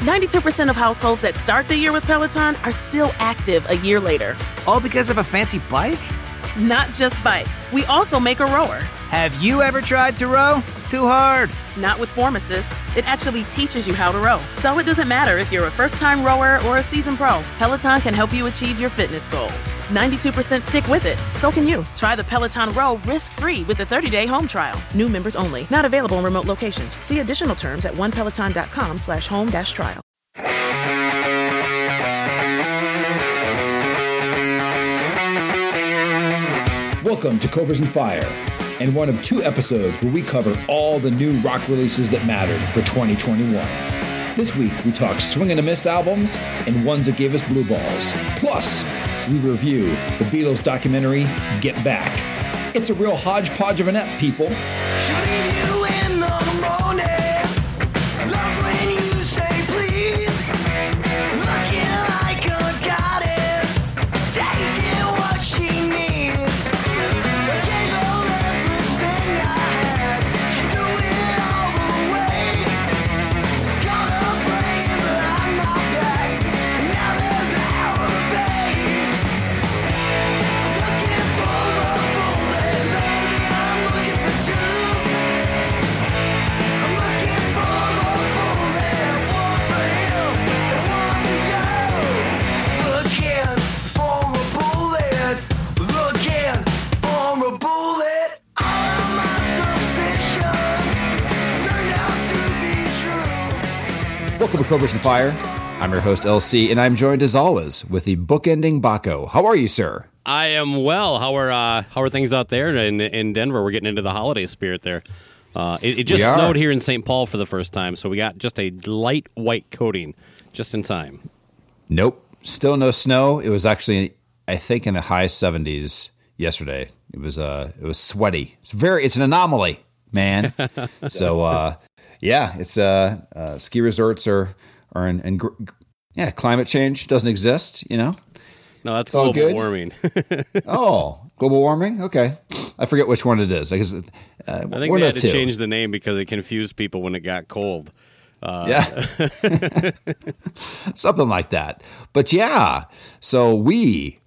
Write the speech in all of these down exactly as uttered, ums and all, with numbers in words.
ninety-two percent of households that start the year with Peloton are still active a year later. All because of a fancy bike? Not just bikes. We also make a rower. Have you ever tried to row? Too hard. Not with Form Assist. It actually teaches you how to row. So it doesn't matter if you're a first-time rower or a seasoned pro. Peloton can help you achieve your fitness goals. ninety-two percent stick with it. So can you. Try the Peloton Row risk-free with a thirty-day home trial. New members only. Not available in remote locations. See additional terms at onepeloton.com slash home dash trial. Welcome to Cobras and Fire, and one of two episodes where we cover all the new rock releases that mattered for twenty twenty-one. This week, we talk swing and a miss albums and ones that gave us blue balls. Plus, we review the Beatles documentary, Get Back. It's a real hodgepodge of an ep, people. Welcome to Cobras and Fire. I'm your host, L C, and I'm joined as always with the bookending Baco. How are you, sir? I am well. How are uh, how are things out there in, in Denver? We're getting into the holiday spirit there. Uh, it, it just snowed here in Saint Paul for the first time, so we got just a light white coating just in time. Nope. Still no snow. It was actually, I think, in the high seventies yesterday. It was uh, it was sweaty. It's very. It's an anomaly, man. so, uh Yeah, it's uh, uh, ski resorts are are in, in gr- yeah, climate change doesn't exist, you know. No, that's global good. warming. Oh, global warming. Okay, I forget which one it is. I guess uh, I think we had to two. change the name because it confused people when it got cold. Uh, yeah, something like that. But yeah, so we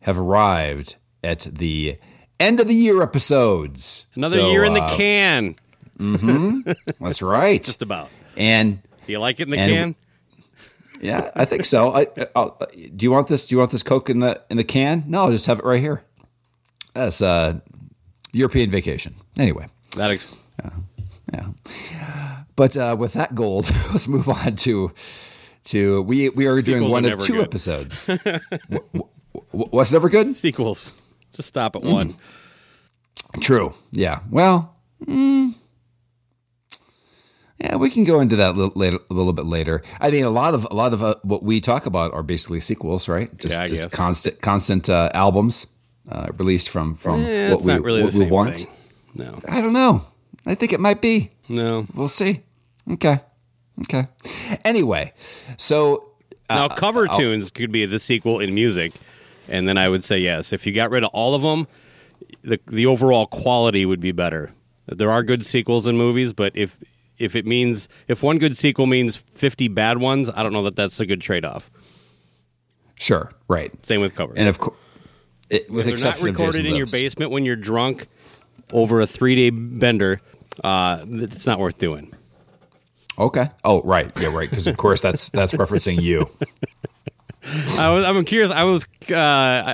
have arrived at the end of the year episodes. Another so, year in the uh, can. Mm-hmm. That's right. Just about. And do you like it in the can? Yeah, I think so. I, I'll, do you want this? Do you want this Coke in the in the can? No, I'll just have it right here. That's uh, European vacation. Anyway, that ex- uh, yeah. But uh, with that gold, let's move on to to we we are Sequels doing one are of two good. episodes. what, what, what's never good? Sequels. Just stop at mm. one. True. Yeah. Well. Mm. Yeah, we can go into that a little, later, a little bit later. I mean, a lot of a lot of uh, what we talk about are basically sequels, right? Just, yeah, just constant constant uh, albums uh, released from from eh, what we not really what the we same want. Thing. No, I don't know. I think it might be. No, we'll see. Okay, okay. Anyway, so uh, now cover uh, tunes could be the sequel in music, and then I would say yes. If you got rid of all of them, the the overall quality would be better. There are good sequels in movies, but if If it means if one good sequel means fifty bad ones, I don't know that that's a good trade-off. Sure, right. Same with covers, and of course, with if they're not recorded in your basement when you're drunk over a three-day bender, uh, it's not worth doing. Okay. Oh, right. Yeah, right. Because of course, that's that's referencing you. I was. I'm curious. I was. Uh,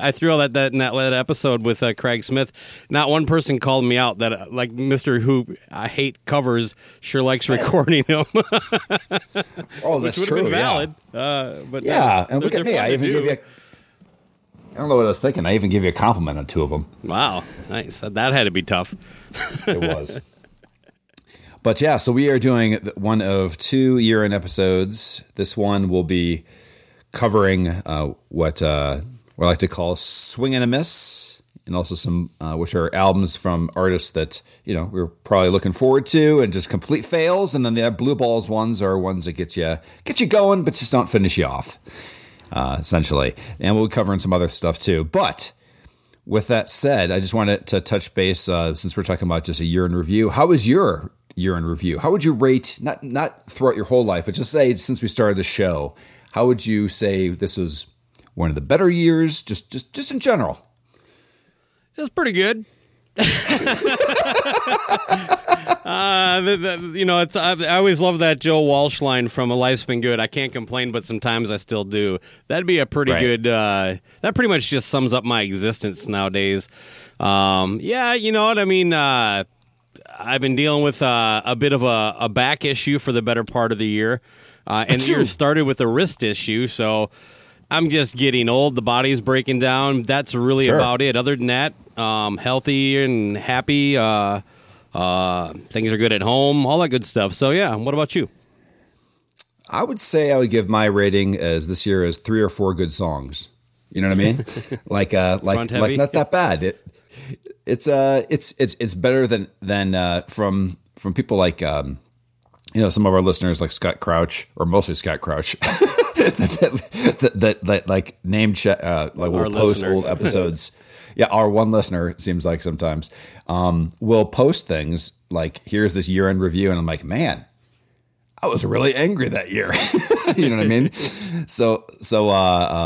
I threw all that, that in that episode with uh, Craig Smith. Not one person called me out that uh, like Mister Who I hate covers sure likes recording them. Oh, that's Which true. Been valid. Yeah. Uh, but yeah, and look at me. I even do. give you. A, I don't know what I was thinking. I even give you a compliment on two of them. Wow, nice. That had to be tough. It was. But yeah, so we are doing one of two year-end episodes. This one will be covering uh, what uh, we like to call swing and a miss, and also some uh, which are albums from artists that, you know, we were probably looking forward to and just complete fails. And then the blue balls ones are ones that get you get you going, but just don't finish you off, uh, essentially. And we'll be covering some other stuff too. But with that said, I just wanted to touch base uh, since we're talking about just a year in review. How was your year in review? How would you rate, not not throughout your whole life, but just say since we started the show, how would you say this was one of the better years, just just just in general? It was pretty good. uh, the, the, you know, it's, I, I always love that Joe Walsh line from "A Life's Been Good." I can't complain, but sometimes I still do. That'd be a pretty right. good. Uh, that pretty much just sums up my existence nowadays. Um, yeah, you know what I mean. Uh, I've been dealing with uh, a bit of a, a back issue for the better part of the year. Uh, and the year started with a wrist issue, so I'm just getting old. The body's breaking down. That's really sure. about it. Other than that, um, healthy and happy. Uh, uh, things are good at home, all that good stuff. So, yeah, what about you? I would say I would give my rating as this year as three or four good songs. You know what I mean? like, uh, like, like not that bad. It, It's uh, it's it's it's better than than uh, from from people like um, you know, some of our listeners like Scott Crouch, or mostly Scott Crouch, that, that, that, that like name check uh, like will post listener. old episodes. Yeah, our one listener, it seems like sometimes um, will post things like, here's this year end review, and I'm like, man, I was really angry that year. You know what I mean? So, so uh,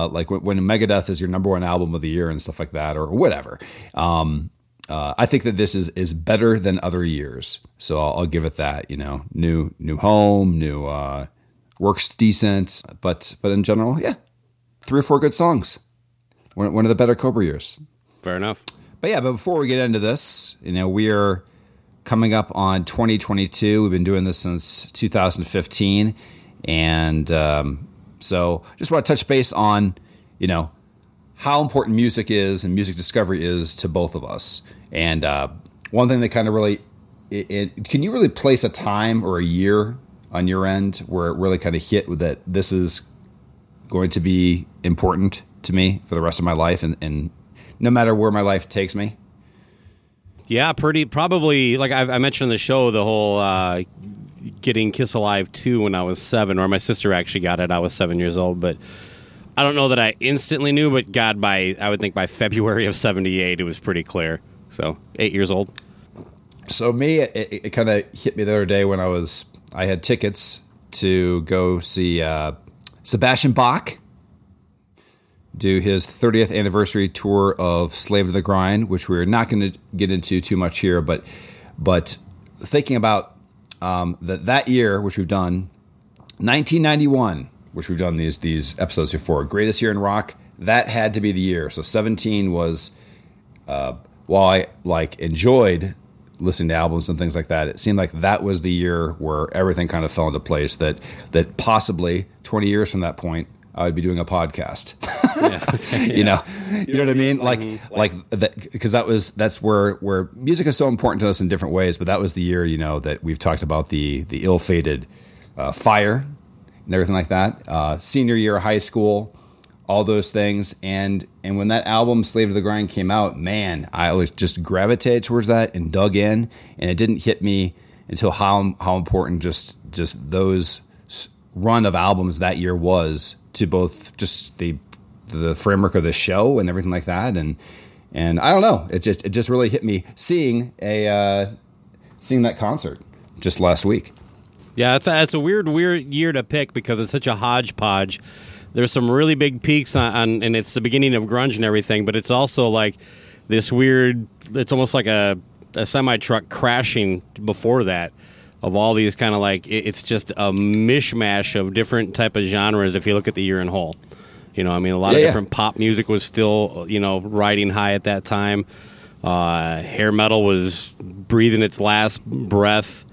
uh, like when, when Megadeth is your number one album of the year and stuff like that, or whatever. Um, Uh, I think that this is, is better than other years, so I'll, I'll give it that. You know, new new home, new uh, work's decent, but but in general, yeah, three or four good songs. One, one of the better Cobra years. Fair enough. But yeah, but before we get into this, you know, we are coming up on twenty twenty-two. We've been doing this since two thousand fifteen, and um, so just want to touch base on, you know, how important music is and music discovery is to both of us. And uh, one thing that kind of really, it, it, can you really place a time or a year on your end where it really kind of hit that this is going to be important to me for the rest of my life, and, and no matter where my life takes me? Yeah, pretty probably. Like I, I mentioned in the show, the whole uh, getting Kiss Alive two when I was seven, or my sister actually got it. I was seven years old, but I don't know that I instantly knew, but God, by I would think by February of seventy-eight, it was pretty clear. So eight years old. So me, it, it kind of hit me the other day when I was, I had tickets to go see uh, Sebastian Bach do his thirtieth anniversary tour of Slave to the Grind, which we're not going to get into too much here, but but thinking about um, that that year, which we've done, nineteen ninety-one. Which we've done these these episodes before. Greatest year in rock, that had to be the year. So seventeen was, uh, while I like enjoyed listening to albums and things like that, it seemed like that was the year where everything kind of fell into place. That that possibly twenty years from that point, I would be doing a podcast. Yeah. you yeah. know, you, you know, know what I mean? Like mm-hmm. like that, because that was that's where where music is so important to us in different ways. But that was the year, you know, that we've talked about the the ill-fated uh, Fire. And everything like that. Uh, senior year of high school, all those things. And and when that album Slave to the Grind came out, man, I just gravitated towards that and dug in. And it didn't hit me until how how important just just those run of albums that year was to both just the the framework of the show and everything like that. And and I don't know, it just it just really hit me seeing a uh, seeing that concert just last week. Yeah, it's a, it's a weird, weird year to pick because it's such a hodgepodge. There's some really big peaks, on, on, and it's the beginning of grunge and everything, but it's also like this weird, it's almost like a, a semi-truck crashing before that of all these kind of like, it, it's just a mishmash of different type of genres if you look at the year in whole. You know, I mean, a lot yeah, of yeah. different pop music was still, you know, riding high at that time. Uh, hair metal was breathing its last breath.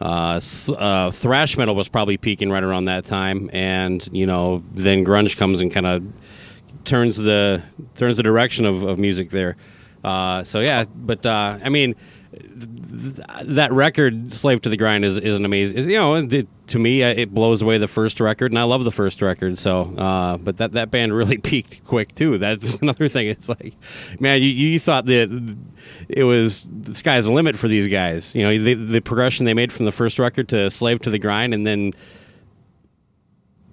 Uh, uh, thrash metal was probably peaking right around that time, and you know, then grunge comes and kind of turns the turns the direction of, of music there. Uh, so yeah, but uh, I mean, th- that record, Slave to the Grind, is, is an amazing, is, you know, it, to me, it blows away the first record, and I love the first record, so, uh, but that, that band really peaked quick, too. That's another thing. It's like, man, you, you thought that it was, the sky's the limit for these guys. You know, the, the progression they made from the first record to Slave to the Grind, and then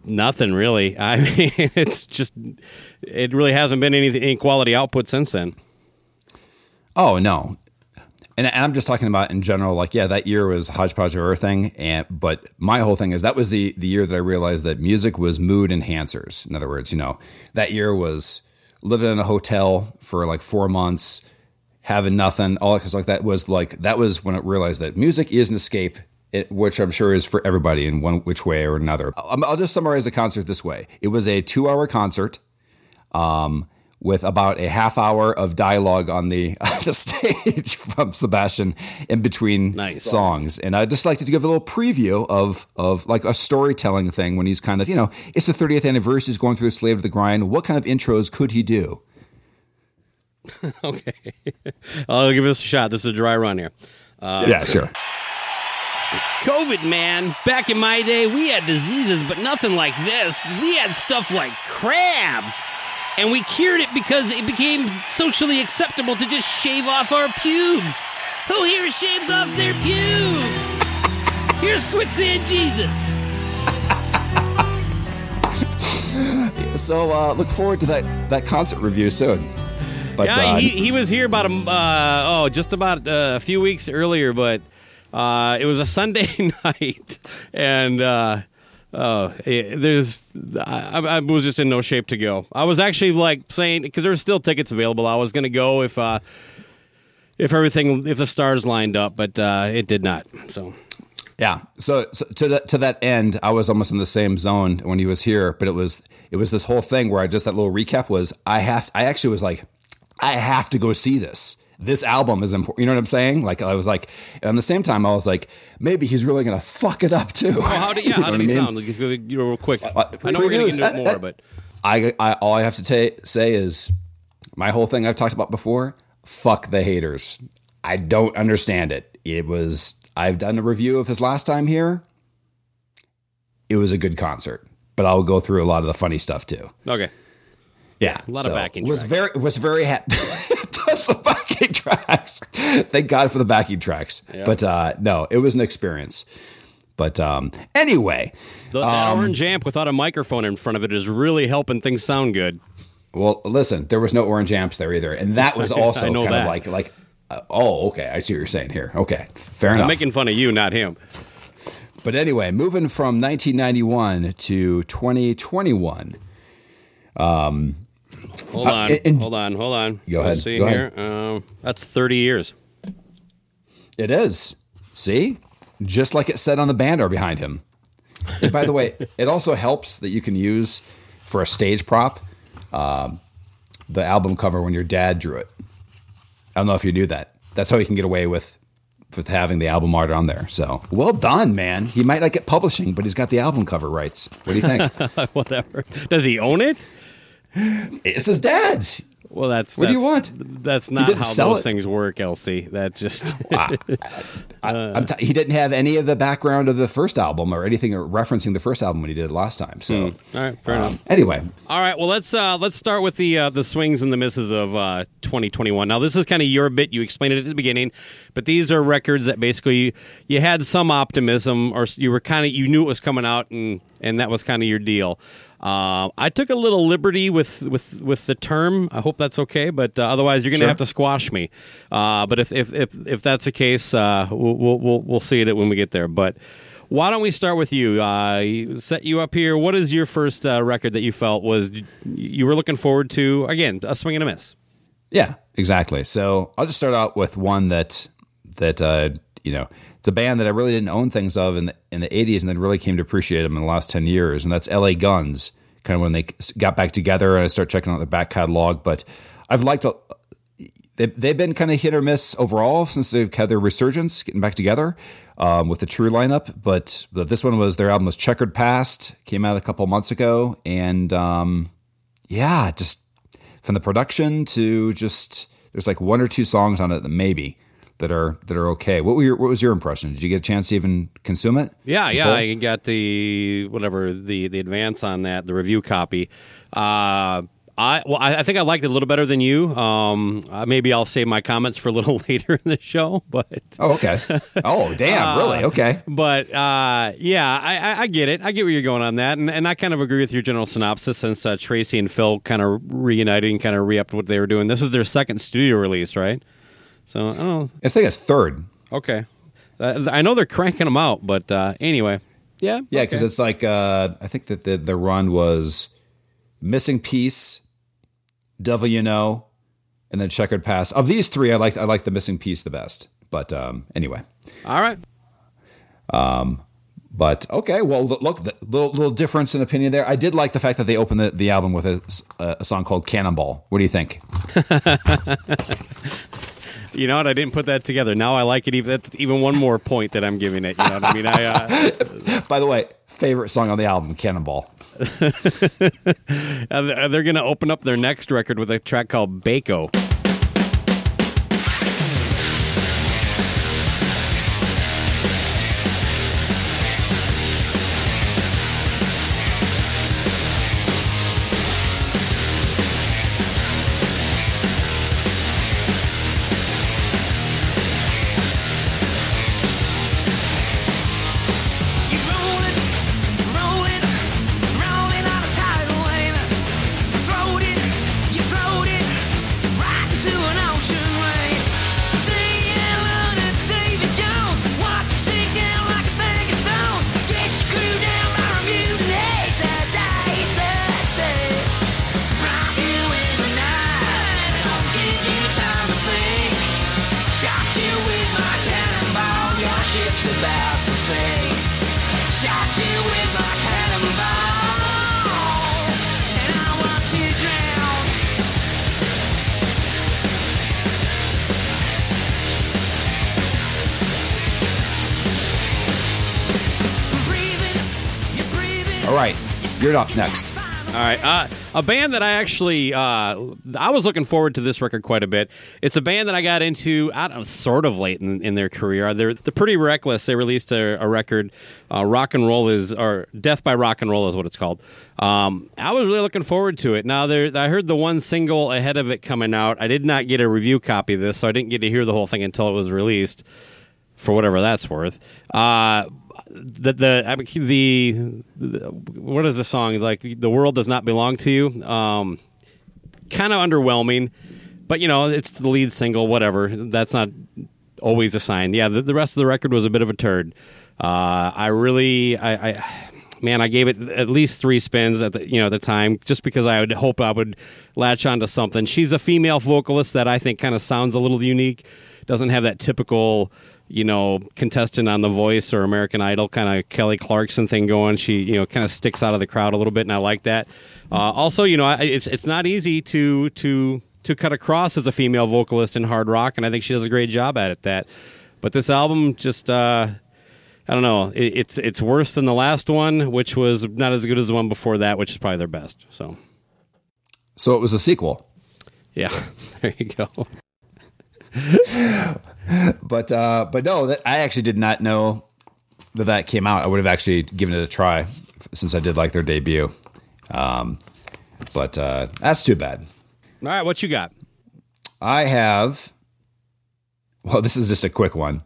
nothing, really. I mean, it's just, it really hasn't been any, any quality output since then. Oh, no. And I'm just talking about in general, like, yeah, that year was hodgepodge of everything. And, but my whole thing is that was the, the year that I realized that music was mood enhancers. In other words, you know, that year was living in a hotel for like four months, having nothing, all that, 'cause like that was like, that was when I realized that music is an escape, it, which I'm sure is for everybody in one which way or another. I'll, I'll just summarize the concert this way. It was a two hour concert. Um, with about a half hour of dialogue on the, on the stage from Sebastian in between nice. songs. And I'd just like to give a little preview of, of like a storytelling thing when he's kind of, you know, it's the thirtieth anniversary, he's going through Slave to the Grind. What kind of intros could he do? Okay. I'll give this a shot. This is a dry run here. Uh, yeah, sure. COVID, man. Back in my day, we had diseases, but nothing like this. We had stuff like crabs. And we cured it because it became socially acceptable to just shave off our pubes. Who here shaves off their pubes? Here's Quicksand Jesus. So uh, look forward to that, that concert review soon. But, yeah, uh, he, he was here about a, uh, oh, just about uh, a few weeks earlier, but uh, it was a Sunday night, and... Uh, Oh, it, there's. I, I was just in no shape to go. I was actually like saying, because there were still tickets available. I was going to go if, uh, if everything, if the stars lined up, but uh, it did not. So, yeah. So, so to that to that end, I was almost in the same zone when he was here. But it was it was this whole thing where I just that little recap was I have I actually was like I have to go see this. This album is important. You know what I'm saying? Like I was like, and at the same time, I was like, maybe he's really going to fuck it up too. Well, how did, yeah, you know how did he mean? sound? Like, you know, real quick. Uh, I know we're going to get into it more, I, but I, I, all I have to t- say is my whole thing I've talked about before. Fuck the haters. I don't understand it. It was, I've done a review of his last time here. It was a good concert, but I'll go through a lot of the funny stuff too. Okay. Yeah. A lot so of backing tracks. Was very, was very happy. Tons of backing tracks. Thank God for the backing tracks. Yep. But uh, no, it was an experience. But um, anyway. The, the um, orange amp without a microphone in front of it is really helping things sound good. Well, listen, there was no orange amps there either. And that was also kind that. of like, like uh, oh, okay. I see what you're saying here. Okay. Fair I'm enough. I'm making fun of you, not him. But anyway, moving from nineteen ninety-one to twenty twenty-one. Um. Hold on, uh, and, hold on, hold on. Go ahead. Let's see go here. Ahead. Um, that's thirty years. It is. See? Just like it said on the banner behind him. And by the way, it also helps that you can use for a stage prop uh, the album cover when your dad drew it. I don't know if you knew that. That's how you can get away with, with having the album art on there. So, well done, man. He might not get publishing, but he's got the album cover rights. What do you think? Whatever. Does he own it? It's his dad's. Well, that's what that's, do you want? That's not how those it. things work, L C. That just I, I, I'm t- he didn't have any of the background of the first album or anything referencing the first album when he did it last time. So, mm. all right, fair um, enough. Anyway, all right. Well, let's uh, let's start with the uh, the swings and the misses of uh, twenty twenty-one. Now, this is kind of your bit. You explained it at the beginning, but these are records that basically you, you had some optimism, or you were kind of you knew it was coming out, and and that was kind of your deal. Uh, I took a little liberty with, with, with the term. I hope that's okay, but uh, otherwise you're going to sure. have to squash me. Uh, but if, if if if that's the case, uh, we'll we'll we'll see it when we get there. But why don't we start with you? Uh, set you up here. What is your first uh, record that you felt was you were looking forward to? Again, a swing and a miss. Yeah, exactly. So I'll just start out with one that that uh, you know. It's a band that I really didn't own things of in the, in the eighties and then really came to appreciate them in the last ten years. And that's L A. Guns, kind of when they got back together and I started checking out their back catalog. But I've liked a, they, they've been kind of hit or miss overall since they've had their resurgence, getting back together um, with the True lineup. But, but this one was their album was Checkered Past, came out a couple months ago. And um, yeah, just from the production to just there's like one or two songs on it that maybe that are that are okay. What were your, what was your impression? Did you get a chance to even consume it? Yeah, yeah, full? I got the whatever the the advance on that, the review copy. Uh, I well, I, I think I liked it a little better than you. Um, uh, maybe I'll save my comments for a little later in the show. But oh, okay. Oh, damn, uh, really? Okay. But uh, yeah, I, I, I get it. I get where you're going on that, and and I kind of agree with your general synopsis. Since uh, Tracy and Phil kind of reunited and kind of re-upped what they were doing, this is their second studio release, right? So I don't know. I think it's third. Okay, uh, I know they're cranking them out, but uh, anyway, yeah, yeah, because okay. It's like uh, I think that the the run was Missing Piece, Devil You Know, and then Checkered Past. Of these three, I like I like the Missing Piece the best. But um, anyway, all right. Um, but okay, well, look, the little little difference in opinion there. I did like the fact that they opened the, the album with a, a song called Cannonball. What do you think? You know what? I didn't put that together. Now I like it. Even that's even one more point that I'm giving it. You know what I mean? I. Uh, By the way, favorite song on the album, Cannonball. They're going to open up their next record with a track called Baco. You're up next. All right. Uh, a band that I actually, uh, I was looking forward to this record quite a bit. It's a band that I got into, I don't know, sort of late in, in their career. They're, they're Pretty Reckless. They released a, a record, uh, Rock and Roll is, or Death by Rock and Roll is what it's called. Um, I was really looking forward to it. Now, there, I heard the one single ahead of it coming out. I did not get a review copy of this, so I didn't get to hear the whole thing until it was released, for whatever that's worth. Uh, The the, I mean, the the what is the song, like the world does not belong to you, um, kind of underwhelming, but you know it's the lead single, whatever. That's not always a sign. Yeah, the, the rest of the record was a bit of a turd. Uh, I really I, I man I gave it at least three spins at the you know at the time just because I would hope I would latch onto something. She's a female vocalist that I think kind of sounds a little unique. Doesn't have that typical, you know, contestant on The Voice or American Idol kind of Kelly Clarkson thing going. She, you know, kind of sticks out of the crowd a little bit, and I like that. Uh, also, you know, I, it's it's not easy to to to cut across as a female vocalist in hard rock, and I think she does a great job at it. That, but this album just, uh, I don't know, it, it's it's worse than the last one, which was not as good as the one before that, which is probably their best. So, so it was a sequel. Yeah, there you go. But uh, but no, that, I actually did not know that that came out. I would have actually given it a try since I did like their debut. Um, but uh, that's too bad. All right, what you got? I have. Well, this is just a quick one.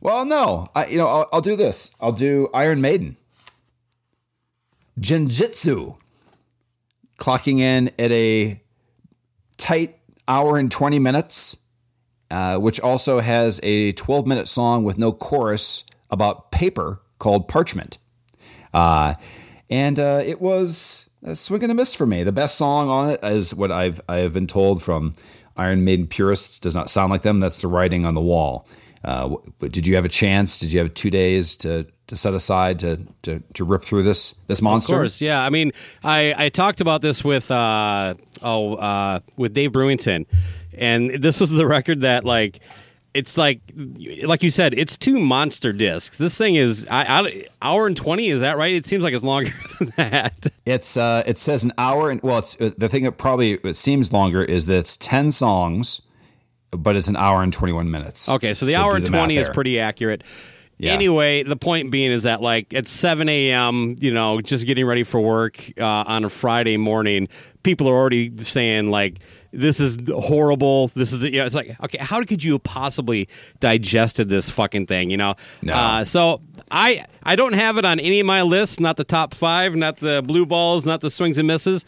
Well, no, I you know I'll, I'll do this. I'll do Iron Maiden. Jinjitsu, clocking in at a tight hour and twenty minutes. Uh, which also has a twelve-minute song with no chorus about paper called Parchment. Uh, and uh, it was a swing and a miss for me. The best song on it is what I've I have been told from Iron Maiden purists does not sound like them. That's the writing on the wall. Uh, did you have a chance? Did you have two days to, to set aside to, to, to rip through this this monster? Of course, yeah. I mean, I, I talked about this with uh, oh uh, with Dave Brewington. And this was the record that, like, it's like, like you said, it's two monster discs. This thing is I, I, hour and twenty. Is that right? It seems like it's longer than that. It's uh, it says an hour and well, it's the thing that probably it seems longer is that it's ten songs, but it's an hour and twenty-one minutes. Okay, so the so hour and twenty is pretty accurate. Yeah. Anyway, the point being is that, like, at seven a.m., you know, just getting ready for work uh, on a Friday morning, people are already saying, like, this is horrible. This is, you know, it's like, okay, how could you possibly digested this fucking thing, you know? No. Uh, so I I don't have it on any of my lists, not the top five, not the blue balls, not the swings and misses,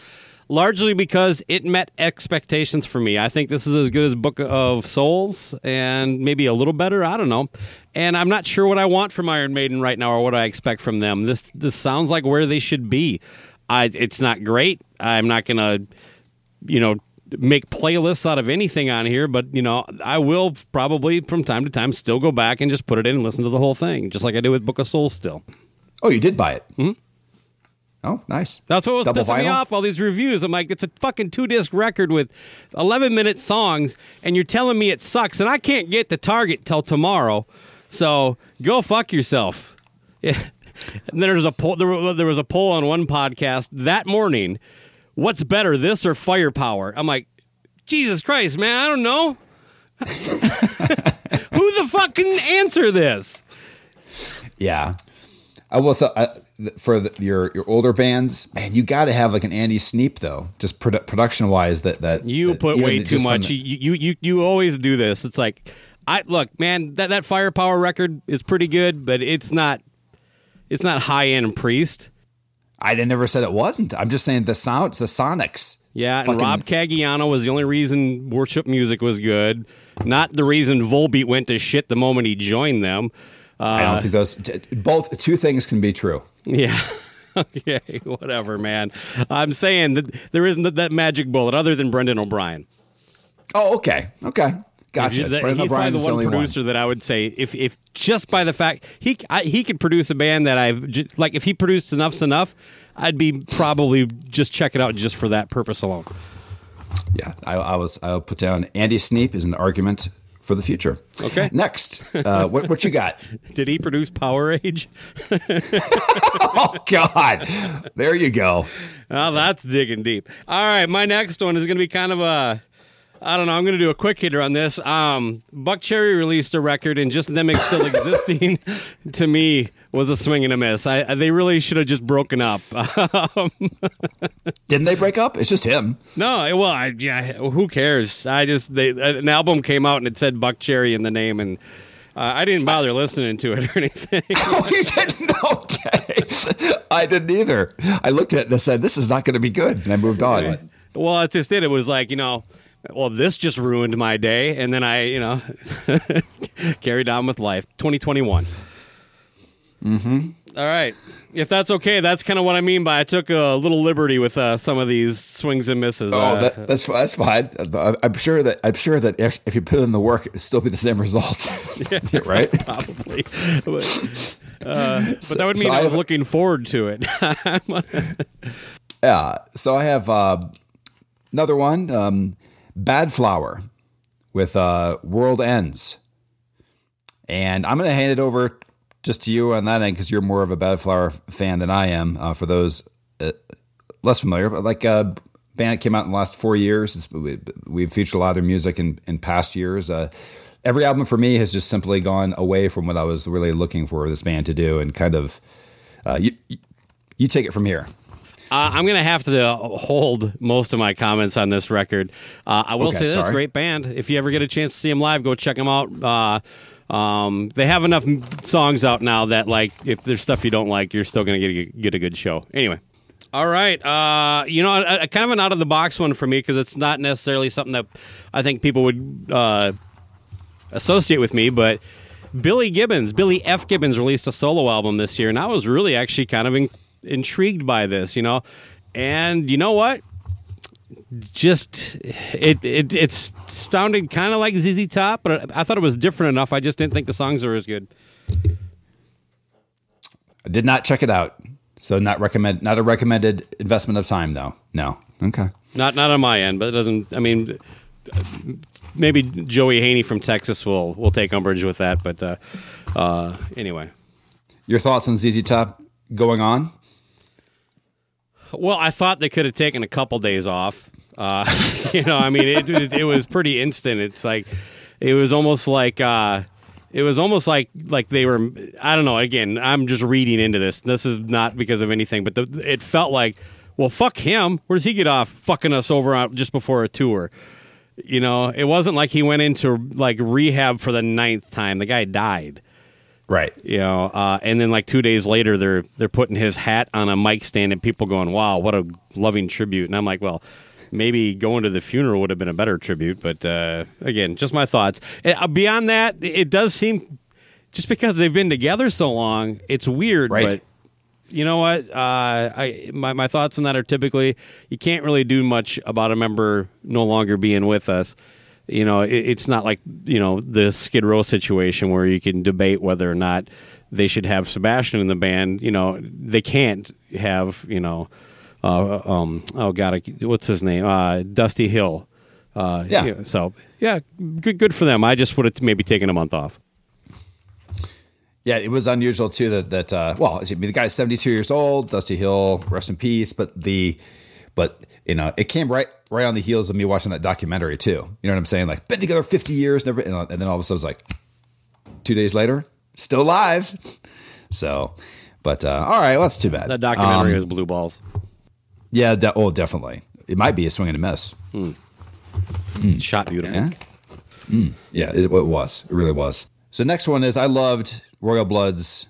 largely because it met expectations for me. I think this is as good as Book of Souls and maybe a little better. I don't know. And I'm not sure what I want from Iron Maiden right now or what I expect from them. This this sounds like where they should be. I, it's not great. I'm not going to, you know, make playlists out of anything on here, but, you know, I will probably from time to time still go back and just put it in and listen to the whole thing, just like I did with Book of Souls still. Oh, you did buy it? Mm-hmm. Oh, nice. That's what was Double pissing vinyl? me off, all these reviews. I'm like, it's a fucking two-disc record with eleven-minute songs, and you're telling me it sucks, and I can't get to Target till tomorrow, so go fuck yourself. Yeah. And then there's a poll, there was a poll on one podcast that morning, what's better, this or Firepower? I'm like, Jesus Christ, man, I don't know. Who the fuck can answer this? Yeah. I will say... I- For the, your your older bands, man, you got to have like an Andy Sneap though, just produ- production wise. That that you that, put way the, too much. The, you, you you you always do this. It's like, I look, man, that, that Firepower record is pretty good, but it's not it's not high end Priest. I never said it wasn't. I'm just saying the sound, the sonics. Yeah, and fucking... Rob Caggiano was the only reason worship music was good, not the reason Volbeat went to shit the moment he joined them. Uh, I don't think those both two things can be true. Yeah. Okay. Whatever, man. I'm saying that there isn't that magic bullet other than Brendan O'Brien. Oh, okay. Okay. Gotcha. The, Brendan O'Brien is the one producer one. that I would say if, if just by the fact he, I, he could produce a band that I've like, if he produced Enough's Enough, I'd be probably just check it out just for that purpose alone. Yeah. I, I was, I'll put down Andy Sneap is an argument for the future. Okay. Next, uh, what, what you got? Did he produce Power Age? Oh, God. There you go. Well, that's digging deep. All right. My next one is going to be kind of a, I don't know, I'm going to do a quick hitter on this. Um, Buck Cherry released a record, and just them still existing, to me, was a swing and a miss. I, I, they really should have just broken up. Um, Didn't they break up? It's just him. No, well, I, yeah, who cares? I just they, an album came out and it said Buck Cherry in the name, and uh, I didn't bother listening to it or anything. Oh, you didn't? Okay, I didn't either. I looked at it and I said, "This is not going to be good," and I moved on. Right. Well, that's just it. It was like, you know, well, this just ruined my day, and then I, you know, carried on with life. twenty twenty-one Mm-hmm. All right. If that's okay, that's kind of what I mean by I took a little liberty with uh, some of these swings and misses. Oh, uh, that, that's that's fine. I'm sure that I'm sure that if you put in the work, it'd still be the same results, yeah, right? Probably. But, uh, but so, that would mean so I, I was have, looking forward to it. Yeah. So I have uh, another one, um, Badflower, with uh, World Ends, and I'm going to hand it over just to you on that end, because you're more of a Badflower fan than I am. Uh, for those uh, less familiar, like a uh, band that came out in the last four years, it's, we, we've featured a lot of their music in, in past years. Uh, every album for me has just simply gone away from what I was really looking for this band to do, and kind of uh, you, you take it from here. Uh, I'm going to have to hold most of my comments on this record. Uh, I will okay, say this, sorry. Great band. If you ever get a chance to see them live, go check them out. Uh, Um, they have enough songs out now that, like, if there's stuff you don't like, you're still going to get a, get a good show. Anyway. All right. Uh, you know, a, a kind of an out-of-the-box one for me, because it's not necessarily something that I think people would uh, associate with me, but Billy Gibbons, Billy F. Gibbons, released a solo album this year, and I was really actually kind of in, intrigued by this, you know? And you know what? Just it it it's sounded kind of like Z Z Top, but I thought it was different enough. I just didn't think the songs were as good. I did not check it out, so not recommend not a recommended investment of time though. No, okay, not not on my end, but it doesn't. I mean, maybe Joey Haney from Texas will will take umbrage with that, but uh, uh, anyway, your thoughts on Z Z Top going on? Well, I thought they could have taken a couple days off. Uh, you know, I mean, it, it it was pretty instant. It's like, it was almost like, uh, it was almost like, like they were, I don't know, again, I'm just reading into this. This is not because of anything, but the, it felt like, well, fuck him. Where does he get off fucking us over out just before a tour? You know, it wasn't like he went into like rehab for the ninth time. The guy died. Right. You know, uh, and then like two days later, they're, they're putting his hat on a mic stand and people going, wow, what a loving tribute. And I'm like, well, maybe going to the funeral would have been a better tribute. But uh, again, just my thoughts. Uh, beyond that, it does seem, just because they've been together so long, it's weird. Right. But you know what? Uh, I my, my thoughts on that are typically, you can't really do much about a member no longer being with us. You know, it, it's not like, you know, the Skid Row situation where you can debate whether or not they should have Sebastian in the band. You know, they can't have, you know, Uh, um, oh God, what's his name? Uh, Dusty Hill. Uh, yeah. yeah. So yeah, good, good for them. I just would have maybe taken a month off. Yeah, it was unusual too that that uh, well, I mean, the guy's seventy-two years old. Dusty Hill, rest in peace. But the but you know, it came right right on the heels of me watching that documentary too. You know what I'm saying? Like, been together fifty years, never, and then all of a sudden, it's like two days later, still alive. So, but uh, all right, well, that's too bad. That documentary um, was blue balls. Yeah, de- oh, definitely. It might be a swing and a miss. Mm. Mm. Shot beautiful. Yeah, mm. yeah it, it was. It really was. So next one is, I loved Royal Blood's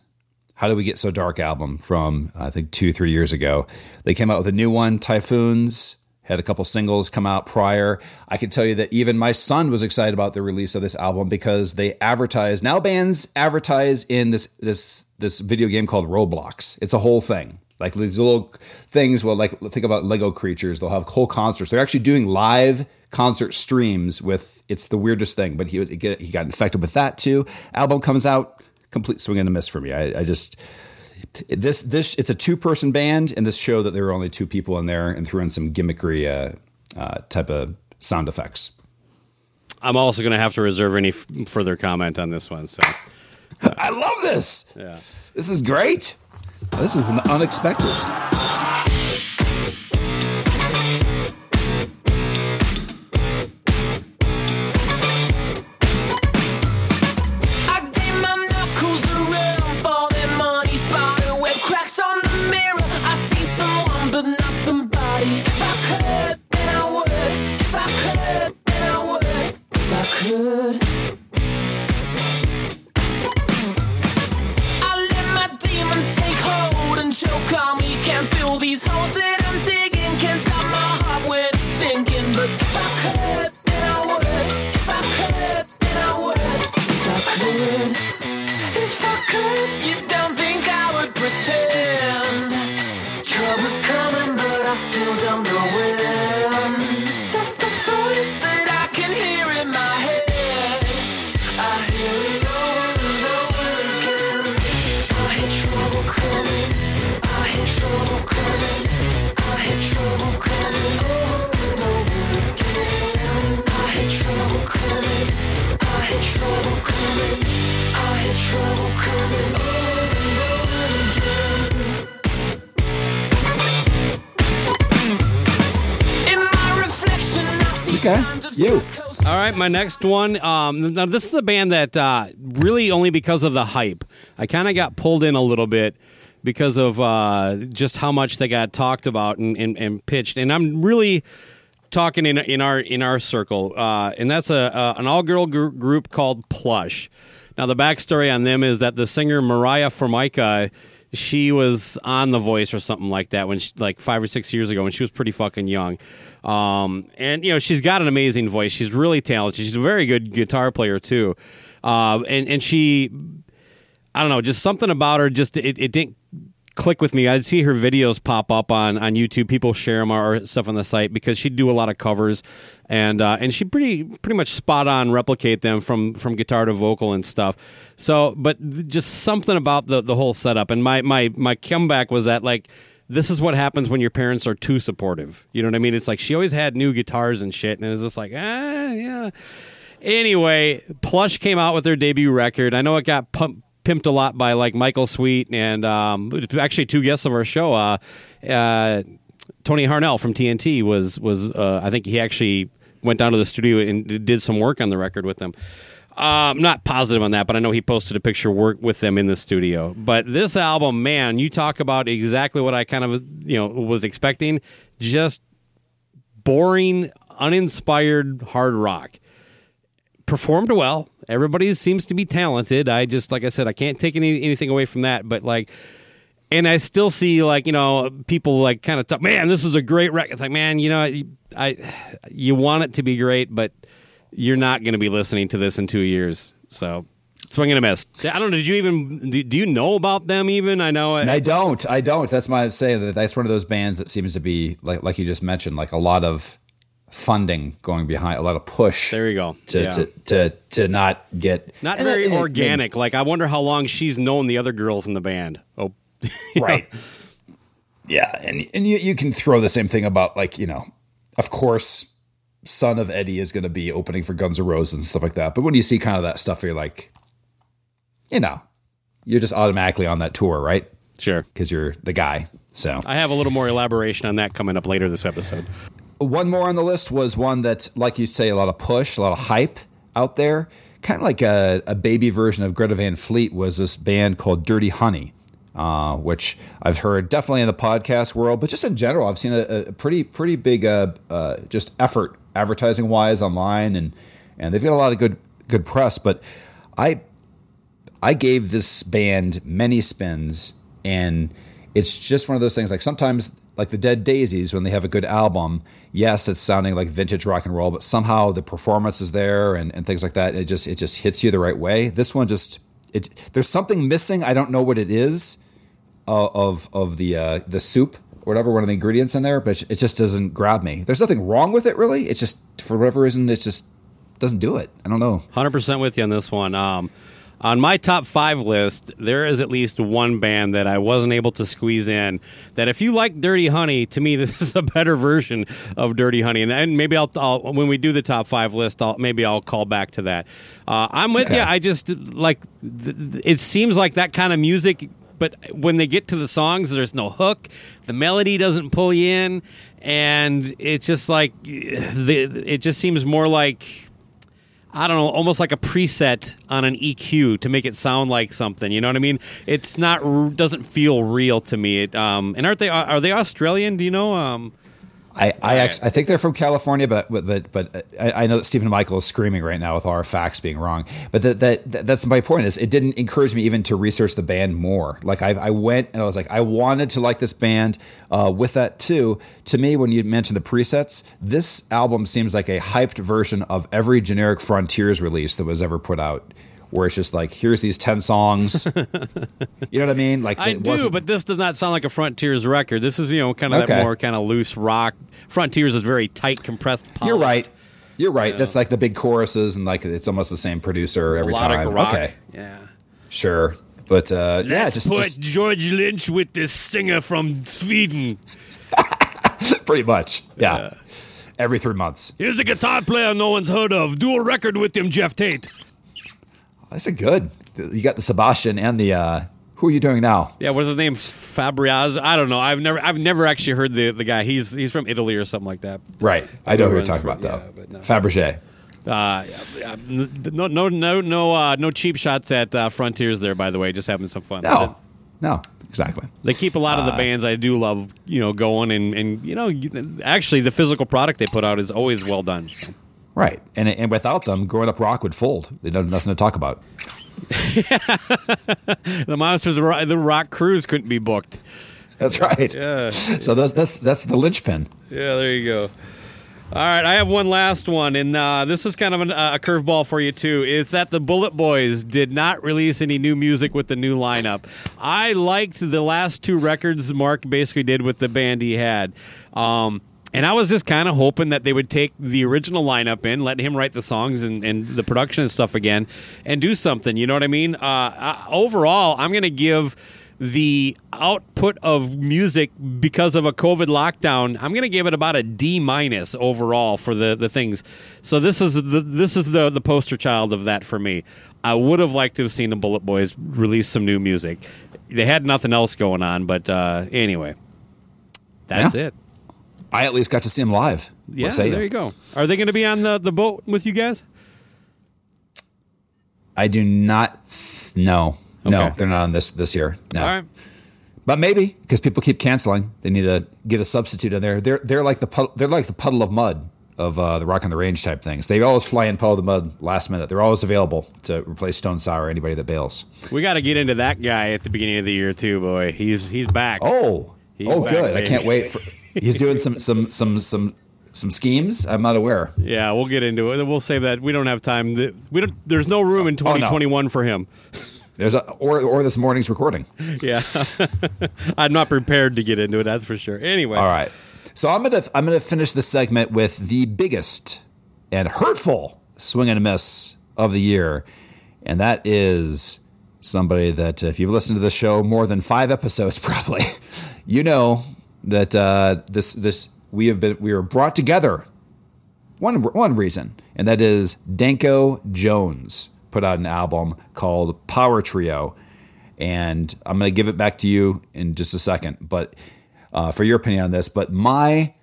How Did We Get So Dark album from, I think, two, three years ago. They came out with a new one, Typhoons, had a couple singles come out prior. I can tell you that even my son was excited about the release of this album because they advertise, now bands advertise in this this this video game called Roblox. It's a whole thing. Like these little things, well, like think about Lego creatures. They'll have whole concerts. They're actually doing live concert streams with. It's the weirdest thing, but he was, he got infected with that too. Album comes out, complete swing and a miss for me. I, I just this this it's a two person band, and this show that there were only two people in there, and threw in some gimmickry uh, uh, type of sound effects. I'm also going to have to reserve any f- further comment on this one. So uh, I love this. Yeah, this is great. This is unexpected. My next one, um, now this is a band that uh, really only because of the hype, I kind of got pulled in a little bit because of uh, just how much they got talked about and, and, and pitched. And I'm really talking in in our in our circle, uh, and that's a, a an all girl gr- group called Plush. Now the backstory on them is that the singer Mariah Formica, she was on The Voice or something like that when she, like five or six years ago, when she was pretty fucking young. Um, and, you know, she's got an amazing voice. She's really talented. She's a very good guitar player, too. Uh, and, and she, I don't know, just something about her, just it, it didn't click with me. I'd see her videos pop up on, on YouTube. People share them or stuff on the site because she'd do a lot of covers. And uh, and she pretty pretty much spot on replicate them from, from guitar to vocal and stuff. So, but just something about the, the whole setup. And my, my, my comeback was that, like, this is what happens when your parents are too supportive. You know what I mean? It's like she always had new guitars and shit, and it was just like, ah, yeah. Anyway, Plush came out with their debut record. I know it got pumped, pimped a lot by, like, Michael Sweet and um, actually two guests of our show, uh, uh, Tony Harnell from T N T was, was uh, I think he actually went down to the studio and did some work on the record with them. Uh, I'm not positive on that, but I know he posted a picture work with them in the studio. But this album, man, you talk about exactly what I kind of, you know, was expecting. Just boring, uninspired hard rock. Performed well. Everybody seems to be talented. I just, like I said, I can't take any, anything away from that. But, like, and I still see, like, you know, people, like, kind of talk, man, this is a great record. It's like, man, you know, I, I you want it to be great, but you're not going to be listening to this in two years, so swing and a miss. I don't know. Did you even do you know about them even? I know. I, I don't. I don't. That's my say that that's one of those bands that seems to be like like you just mentioned, like a lot of funding going behind, a lot of push. There you go. To yeah. to, to to not get not very that, organic. It, it, like I wonder how long she's known the other girls in the band. Oh, right. Know. Yeah, and and you you can throw the same thing about like you know, of course. Son of Eddie is going to be opening for Guns N' Roses and stuff like that. But when you see kind of that stuff, you're like, you know, you're just automatically on that tour, right? Sure. Because you're the guy. So I have a little more elaboration on that coming up later this episode. One more on the list was one that, like you say, a lot of push, a lot of hype out there. Kind of like a, a baby version of Greta Van Fleet was this band called Dirty Honey, uh, which I've heard definitely in the podcast world, but just in general, I've seen a, a pretty, pretty big uh, uh, just effort advertising wise online, and and they've got a lot of good good press, but I I gave this band many spins, and it's just one of those things like sometimes like the Dead Daisies when they have a good album, yes, it's sounding like vintage rock and roll, but somehow the performance is there and, and things like that. It just it just hits you the right way. This one just it there's something missing. I don't know what it is uh, of of the uh, the soup. Whatever one of the ingredients in there, but it just doesn't grab me. There's nothing wrong with it, really. It's just, for whatever reason, it just doesn't do it. I don't know. one hundred percent with you on this one. Um, on my top five list, there is at least one band that I wasn't able to squeeze in that if you like Dirty Honey, to me, this is a better version of Dirty Honey. And, and maybe I'll, I'll, when we do the top five list, I'll, maybe I'll call back to that. Uh, I'm with okay. you. I just, like, th- th- it seems like that kind of music. But when they get to the songs, there's no hook. The melody doesn't pull you in. And it's just like, it just seems more like, I don't know, almost like a preset on an E Q to make it sound like something. You know what I mean? It's not, doesn't feel real to me. It, um, and aren't they, are they Australian? Do you know? Um, I I, actually, I think they're from California, but but but I, I know that Stephen Michael is screaming right now with all our facts being wrong. But that that that's my point is it didn't encourage me even to research the band more. Like I I went and I was like I wanted to like this band. Uh, with that too, to me when you mentioned the presets, this album seems like a hyped version of every generic Frontiers release that was ever put out. Where it's just like, here's these ten songs. You know what I mean? Like I do, but this does not sound like a Frontiers record. This is, you know, kind of okay. that more kind of loose rock. Frontiers is very tight, compressed. Polished. You're right. You're right. Yeah. That's like the big choruses, and like it's almost the same producer every time. Rock. Okay. Yeah. Sure, but uh, Let's yeah, just put just... George Lynch with this singer from Sweden. Pretty much. Yeah. yeah. Every three months. Here's a guitar player no one's heard of. Do a record with him, Jeff Tate. That's a good. You got the Sebastian and the uh, who are you doing now? Yeah, what's his name? Fabriaz. I don't know. I've never, I've never actually heard the, the guy. He's he's from Italy or something like that. Right. I know who you're talking about though. Yeah, no. Fabergé. Uh, no, no, no, no, uh, no cheap shots at uh, Frontiers there. By the way, just having some fun. No, no, exactly. They keep a lot of the uh, bands I do love, you know, going and and you know, actually the physical product they put out is always well done. So. Right, and and without them, growing up rock would fold. They'd have nothing to talk about. The Monsters, the rock cruise couldn't be booked. That's right. Yeah. So that's that's that's the linchpin. Yeah, there you go. All right, I have one last one, and uh, this is kind of an, uh, a curveball for you, too. It's that the Bullet Boys did not release any new music with the new lineup. I liked the last two records Mark basically did with the band he had. Um And I was just kind of hoping that they would take the original lineup in, let him write the songs and, and the production and stuff again, and do something. You know what I mean? Uh, I, overall, I'm going to give the output of music because of a COVID lockdown. I'm going to give it about a D minus overall for the, the things. So this is the this is the the poster child of that for me. I would have liked to have seen the Bullet Boys release some new music. They had nothing else going on, but uh, anyway, that's yeah. it. I at least got to see them live. Yeah, there you go. Are they going to be on the, the boat with you guys? I do not. Th- no, okay. no, they're not on this this year. No. All right. But maybe because people keep canceling, they need to get a substitute in there. They're they're like the puddle, they're like the puddle of mud of uh, the Rock on the Range type things. They always fly in puddle of the mud last minute. They're always available to replace Stone Sour or anybody that bails. We got to get into that guy at the beginning of the year too, boy. He's he's back. Oh, he's oh, back, good. Baby. I can't wait. For, he's doing some some some some. Some schemes? I'm not aware. Yeah, we'll get into it. We'll save that. We don't have time. We don't. There's no room in twenty twenty-one oh, no. for him. There's a, or or this morning's recording. Yeah, I'm not prepared to get into it. That's for sure. Anyway, all right. So I'm gonna I'm gonna finish this segment with the biggest and hurtful swing and a miss of the year, and that is somebody that if you've listened to this show more than five episodes, probably you know that uh, this this. We have been we were brought together one one reason, and that is Danko Jones put out an album called Power Trio, and I'm going to give it back to you in just a second, but uh, for your opinion on this. But my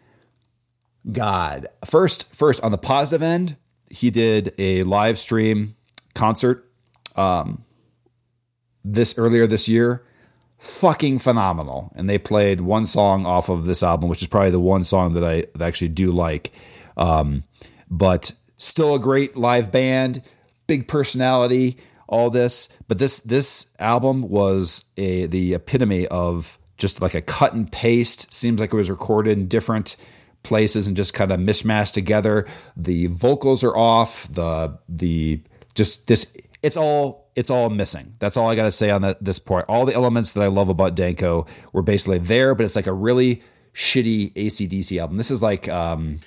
God, first first on the positive end, he did a live stream concert um, this earlier this year. Fucking phenomenal. And they played one song off of this album, which is probably the one song that I actually do like. Um, but still a great live band, big personality, all this. But this this album was a the epitome of just like a cut and paste. Seems like it was recorded in different places and just kind of mishmashed together. The vocals are off. The the just this it's all It's all missing. That's all I got to say on the, this part. All the elements that I love about Danko were basically there, but it's like a really shitty A C D C album. This is like, um,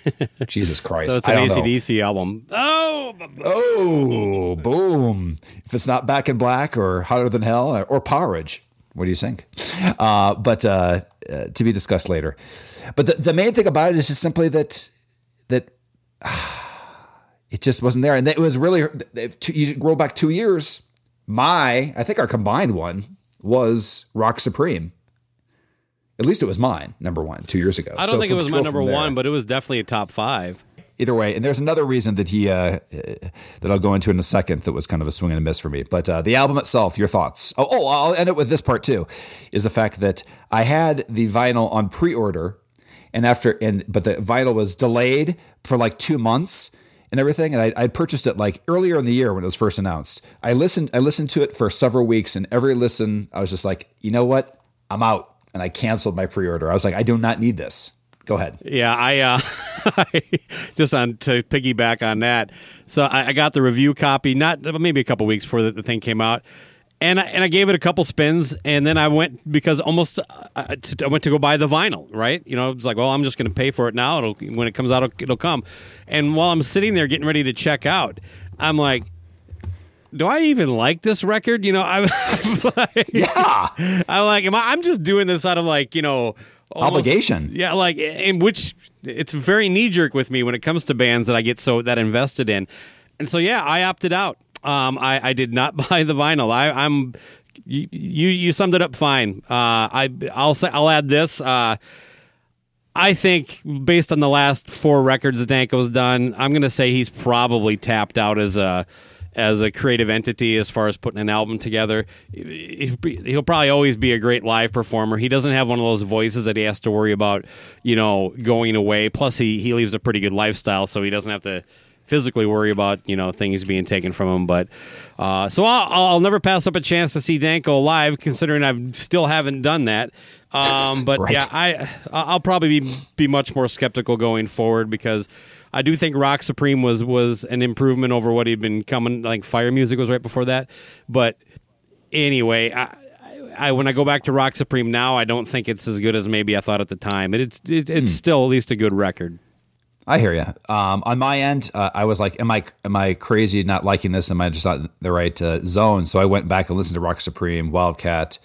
Jesus Christ. So it's an A C D C album. Oh, oh, boom. If it's not Back in Black or Hotter Than Hell or, or Porridge, what do you think? Uh, but uh, uh, to be discussed later. But the, the main thing about it is just simply that, that, uh, it just wasn't there. And it was really, if you roll back two years, My, I think our combined one was Rock Supreme. At least it was mine, number one, two years ago. I don't so think it was my number one, but it was definitely a top five. Either way, and there's another reason that he uh, that I'll go into in a second that was kind of a swing and a miss for me. But uh, the album itself, your thoughts? Oh, oh, I'll end it with this part too, is the fact that I had the vinyl on pre-order, and after and but the vinyl was delayed for like two months. And everything, and I, I purchased it like earlier in the year when it was first announced. I listened, I listened to it for several weeks, and every listen, I was just like, you know what, I'm out, and I canceled my pre-order. I was like, I do not need this. Go ahead. Yeah, I uh, just on to piggyback on that. So I, I got the review copy, not maybe a couple weeks before the, the thing came out, and I, and I gave it a couple spins, and then I went because almost I, I went to go buy the vinyl, right? You know, it's like, well, I'm just going to pay for it now. It'll when it comes out, it'll, it'll come. And while I'm sitting there getting ready to check out, I'm like, do I even like this record? You know, I'm like, yeah. I'm like, am I, I'm just doing this out of like, you know, almost, obligation. Yeah, like in which it's very knee jerk with me when it comes to bands that I get so that invested in, and so yeah, I opted out. Um, I, I did not buy the vinyl. I, I'm you, you you summed it up fine. Uh, I I'll say I'll add this. Uh, I think based on the last four records that Danko's done, I'm going to say he's probably tapped out as a as a creative entity as far as putting an album together. He'll probably always be a great live performer. He doesn't have one of those voices that he has to worry about, you know, going away. Plus, he, he leaves a pretty good lifestyle, so he doesn't have to physically worry about, you know, things being taken from him. But uh, so I'll, I'll never pass up a chance to see Danko live, considering I still haven't done that. Um, but right. yeah, I I'll probably be, be much more skeptical going forward because I do think Rock Supreme was was an improvement over what he'd been coming. Like Fire Music was right before that. But anyway, I, I when I go back to Rock Supreme now, I don't think it's as good as maybe I thought at the time. It, it's it, it's mm. still at least a good record. I hear you. Um, on my end, uh, I was like, am I am I crazy not liking this? Am I just not in the right uh, zone? So I went back and listened to Rock Supreme, Wildcat.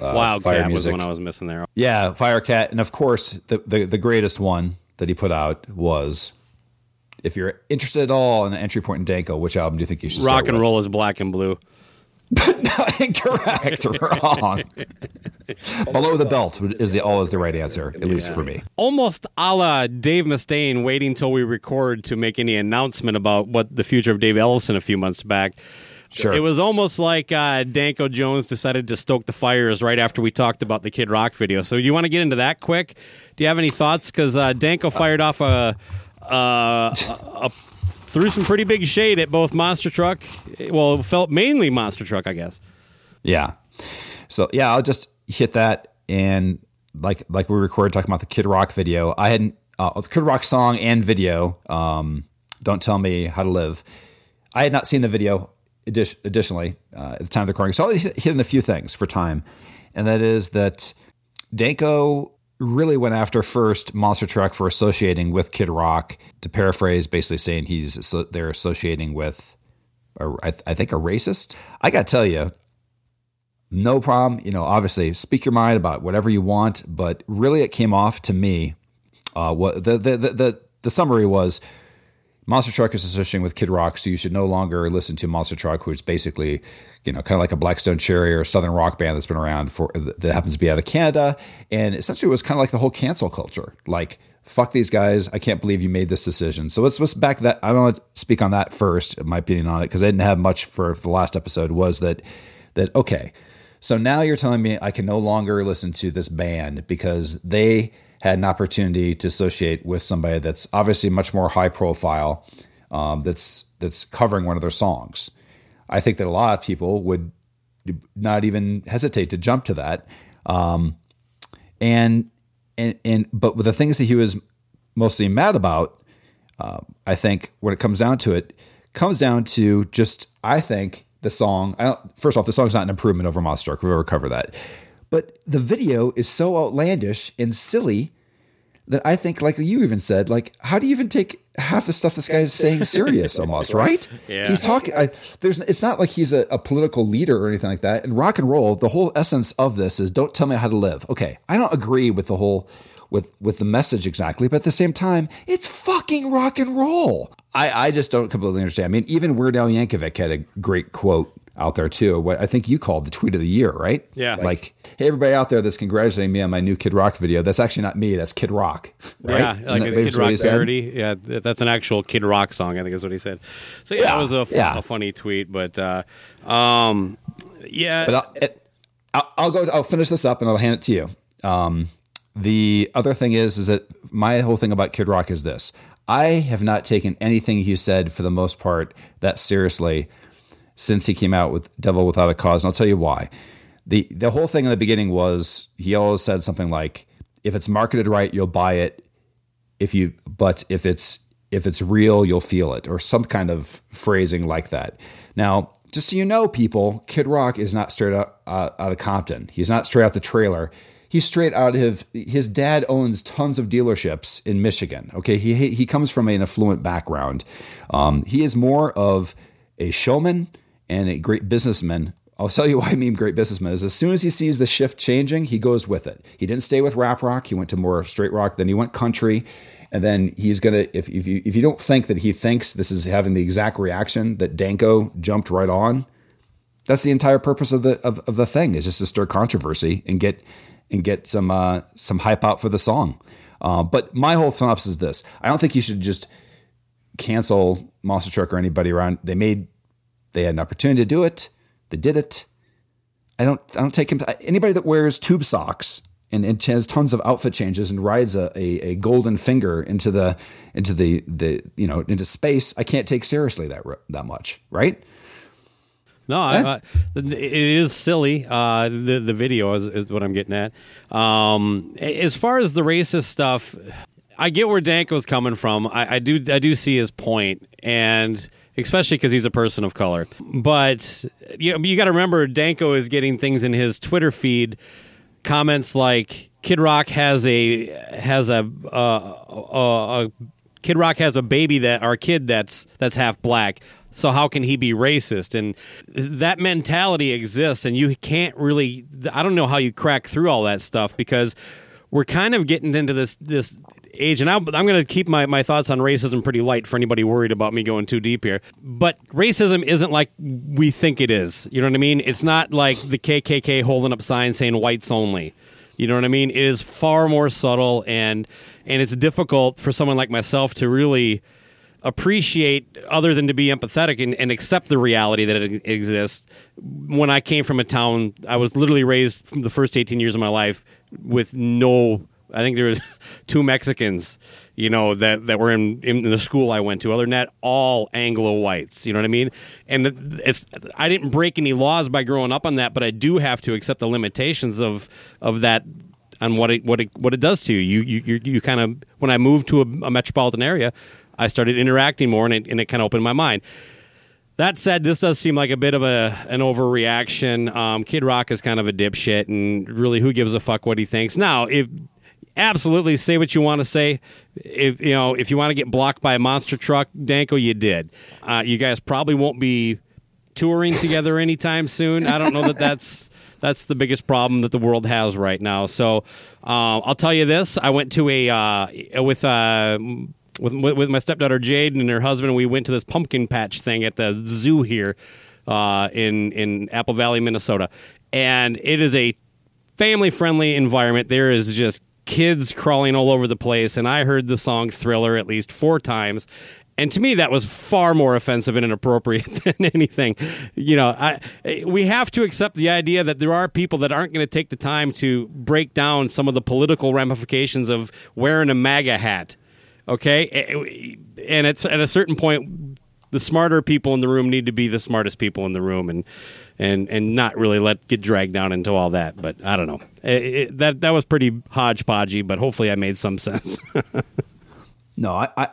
Uh, Wildcat Fire Music was the one I was missing there. Yeah, Firecat. And of course, the, the, the greatest one that he put out was, if you're interested at all in an entry point in Danko, which album do you think you should Rock start Rock and with? Roll is Black and Blue. Incorrect. Wrong. Below the belt is the always the right answer, at least yeah. for me. Almost a la Dave Mustaine waiting till we record to make any announcement about what the future of Dave Ellison a few months back. Sure. It was almost like uh, Danko Jones decided to stoke the fires right after we talked about the Kid Rock video. So you want to get into that quick? Do you have any thoughts? Because uh, Danko fired off a, a, a, a threw some pretty big shade at both Monster Truck. Well, felt mainly Monster Truck, I guess. Yeah. So yeah, I'll just hit that. And like like we recorded talking about the Kid Rock video, I hadn't uh, the Kid Rock song and video. Um, Don't Tell Me How to Live. I had not seen the video. Additionally, uh, at the time of the recording, so I'll hit in a few things for time, and that is that Danko really went after first Monster Truck for associating with Kid Rock. To paraphrase, basically saying he's so they're associating with, a, I, th- I think, a racist. I gotta tell you, no problem. You know, obviously, speak your mind about whatever you want, but really, it came off to me. Uh, what the the the the, the summary was. Monster Truck is associating with Kid Rock, so you should no longer listen to Monster Truck, who's basically, you know, kind of like a Blackstone Cherry or Southern rock band that's been around for that happens to be out of Canada. And essentially, it was kind of like the whole cancel culture. Like, fuck these guys. I can't believe you made this decision. So let's, let's back that. I don't want to speak on that first, my opinion on it, because I didn't have much for, for the last episode, was that that, okay, so now you're telling me I can no longer listen to this band because they had an opportunity to associate with somebody that's obviously much more high profile, um, that's that's covering one of their songs. I think that a lot of people would not even hesitate to jump to that. Um, and and and but with the things that he was mostly mad about, uh, I think when it comes down to it, comes down to just I think the song. I don't, first off, the song's not an improvement over Monster Truck. We'll never cover that. But the video is so outlandish and silly that I think, like you even said, like, how do you even take half the stuff this guy is saying serious almost, right? Yeah. He's talking, I, there's, it's not like he's a, a political leader or anything like that. And rock and roll, the whole essence of this is don't tell me how to live. Okay. I don't agree with the whole, with, with the message exactly, but at the same time, it's fucking rock and roll. I, I just don't completely understand. I mean, even Weird Al Yankovic had a great quote out there too, what I think you called the tweet of the year, right? Yeah. Like, hey, everybody out there that's congratulating me on my new Kid Rock video. That's actually not me. That's Kid Rock, right? Yeah, Isn't like it's Kid Rock parody. Yeah, that's an actual Kid Rock song, I think is what he said. So yeah, yeah. that was a, yeah. a funny tweet, but uh, um, yeah. But I'll, it, I'll, I'll go. I'll finish this up and I'll hand it to you. Um, the other thing is, is that my whole thing about Kid Rock is this: I have not taken anything he said for the most part that seriously since he came out with Devil Without a Cause. And I'll tell you why. The the whole thing in the beginning was he always said something like, if it's marketed right, you'll buy it. If you but if it's if it's real, you'll feel it, or some kind of phrasing like that. Now, just so you know, people, Kid Rock is not straight out, uh, out of Compton. He's not straight out the trailer. He's straight out of his dad owns tons of dealerships in Michigan. OK, he he comes from an affluent background. Um, he is more of a showman and a great businessman. I'll tell you why I mean great businessman is as soon as he sees the shift changing, he goes with it. He didn't stay with rap rock. He went to more straight rock. Then he went country. And then he's going to, if if you, if you don't think that he thinks this is having the exact reaction that Danko jumped right on, that's the entire purpose of the, of, of the thing is just to stir controversy and get, and get some, uh, some hype out for the song. Uh, but my whole synopsis is this. I don't think you should just cancel Monster Truck or anybody around. They made, they had an opportunity to do it. They did it. I don't, I don't take him. Anybody that wears tube socks and, and has tons of outfit changes and rides a, a, a golden finger into the, into the, the, you know, into space, I can't take seriously that, that much. Right. No, huh? I, I, it is silly. Uh, the, the video is, is what I'm getting at. Um, as far as the racist stuff, I get where Danko's coming from. I, I do I do see his point, and especially because he's a person of color. But you know, you got to remember, Danko is getting things in his Twitter feed, comments like Kid Rock has a has a, uh, a, a Kid Rock has a baby that our kid that's that's half black. So how can he be racist? And that mentality exists, and you can't really. I don't know how you crack through all that stuff because we're kind of getting into this this. age, and I'm, I'm going to keep my, my thoughts on racism pretty light for anybody worried about me going too deep here. But racism isn't like we think it is. You know what I mean? It's not like the K K K holding up signs saying whites only. You know what I mean? It is far more subtle, and and it's difficult for someone like myself to really appreciate other than to be empathetic and, and accept the reality that it exists. When I came from a town, I was literally raised from the first eighteen years of my life with no... I think there was two Mexicans, you know, that, that were in, in the school I went to. Other than that, all Anglo-whites, you know what I mean? And it's, I didn't break any laws by growing up on that, but I do have to accept the limitations of of that on what it what it, what it does to you. You you you, you kind of, when I moved to a, a metropolitan area, I started interacting more, and it, and it kind of opened my mind. That said, this does seem like a bit of a an overreaction. Um, Kid Rock is kind of a dipshit, and really, who gives a fuck what he thinks? Now, if... Absolutely, say what you want to say. If you know, if you want to get blocked by a monster truck, Danko, you did. Uh, you guys probably won't be touring together anytime soon. I don't know that that's that's the biggest problem that the world has right now. So uh, I'll tell you this: I went to a uh, with. Uh, With with my stepdaughter Jade and her husband, we went to this pumpkin patch thing at the zoo here uh, in in Apple Valley, Minnesota, and it is a family-friendly environment. There is just kids crawling all over the place, and I heard the song Thriller at least four times, and to me that was far more offensive and inappropriate than anything. You know, I we have to accept the idea that there are people that aren't going to take the time to break down some of the political ramifications of wearing a MAGA hat. Okay, and it's at a certain point, the smarter people in the room need to be the smartest people in the room, and and, and not really let get dragged down into all that. But I don't know. It, it, that that was pretty hodgepodgey, but hopefully I made some sense. No, I, I